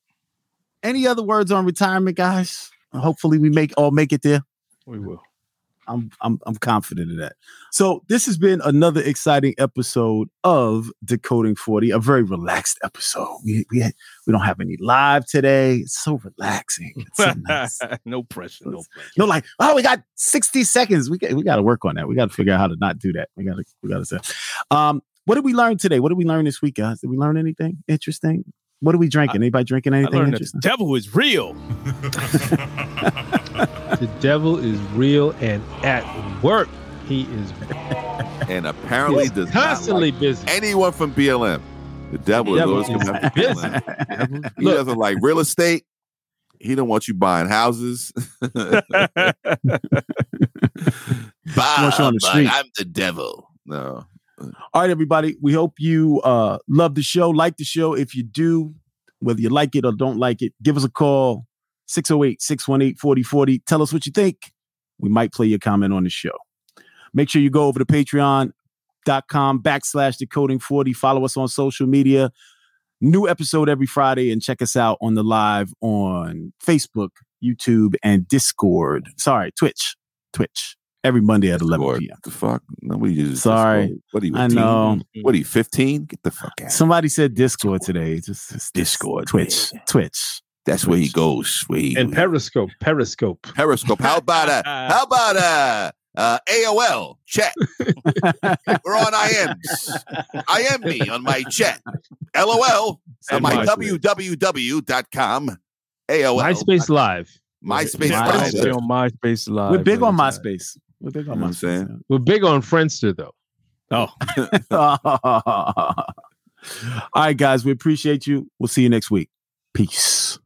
Any other words on retirement, guys? Hopefully we make it there. We will. I'm confident of that. So this has been another exciting episode of Decoding 40, a very relaxed episode. We don't have any live today. It's so relaxing. It's so nice. No pressure. No, like, oh, we got 60 seconds. We got to work on that. We got to figure out how to not do that. We got to say, what did we learn today? What did we learn this week, guys? Did we learn anything interesting? What are we drinking? Anybody drinking anything? I learned that the devil is real. The devil is real and at work. He is real. And apparently does constantly not like busy. Anyone from BLM. The devil is always coming after BLM. He doesn't like real estate. He don't want you buying houses. I'm the devil. No. All right, everybody. We hope you love the show, like the show. If you do, whether you like it or don't like it, give us a call, 608-618-4040. Tell us what you think. We might play your comment on the show. Make sure you go over to patreon.com/decoding40. Follow us on social media. New episode every Friday, and check us out on the live on Facebook, YouTube, and Discord. Sorry, Twitch. Every Monday at 11 p.m. What the fuck? Nobody uses Discord. What are you, I know. What are you, 15? Get the fuck out. Somebody said Discord today. It's Discord. Twitch. That's Twitch. Where he goes. And Periscope. How about that? How about AOL chat? We're on IMs. IM me on my chat. LOL on my www.com. AOL. MySpace Live. MySpace Live. We're big on MySpace. We're big on MySpace. We're big on Friendster, though. Oh. All right, guys. We appreciate you. We'll see you next week. Peace.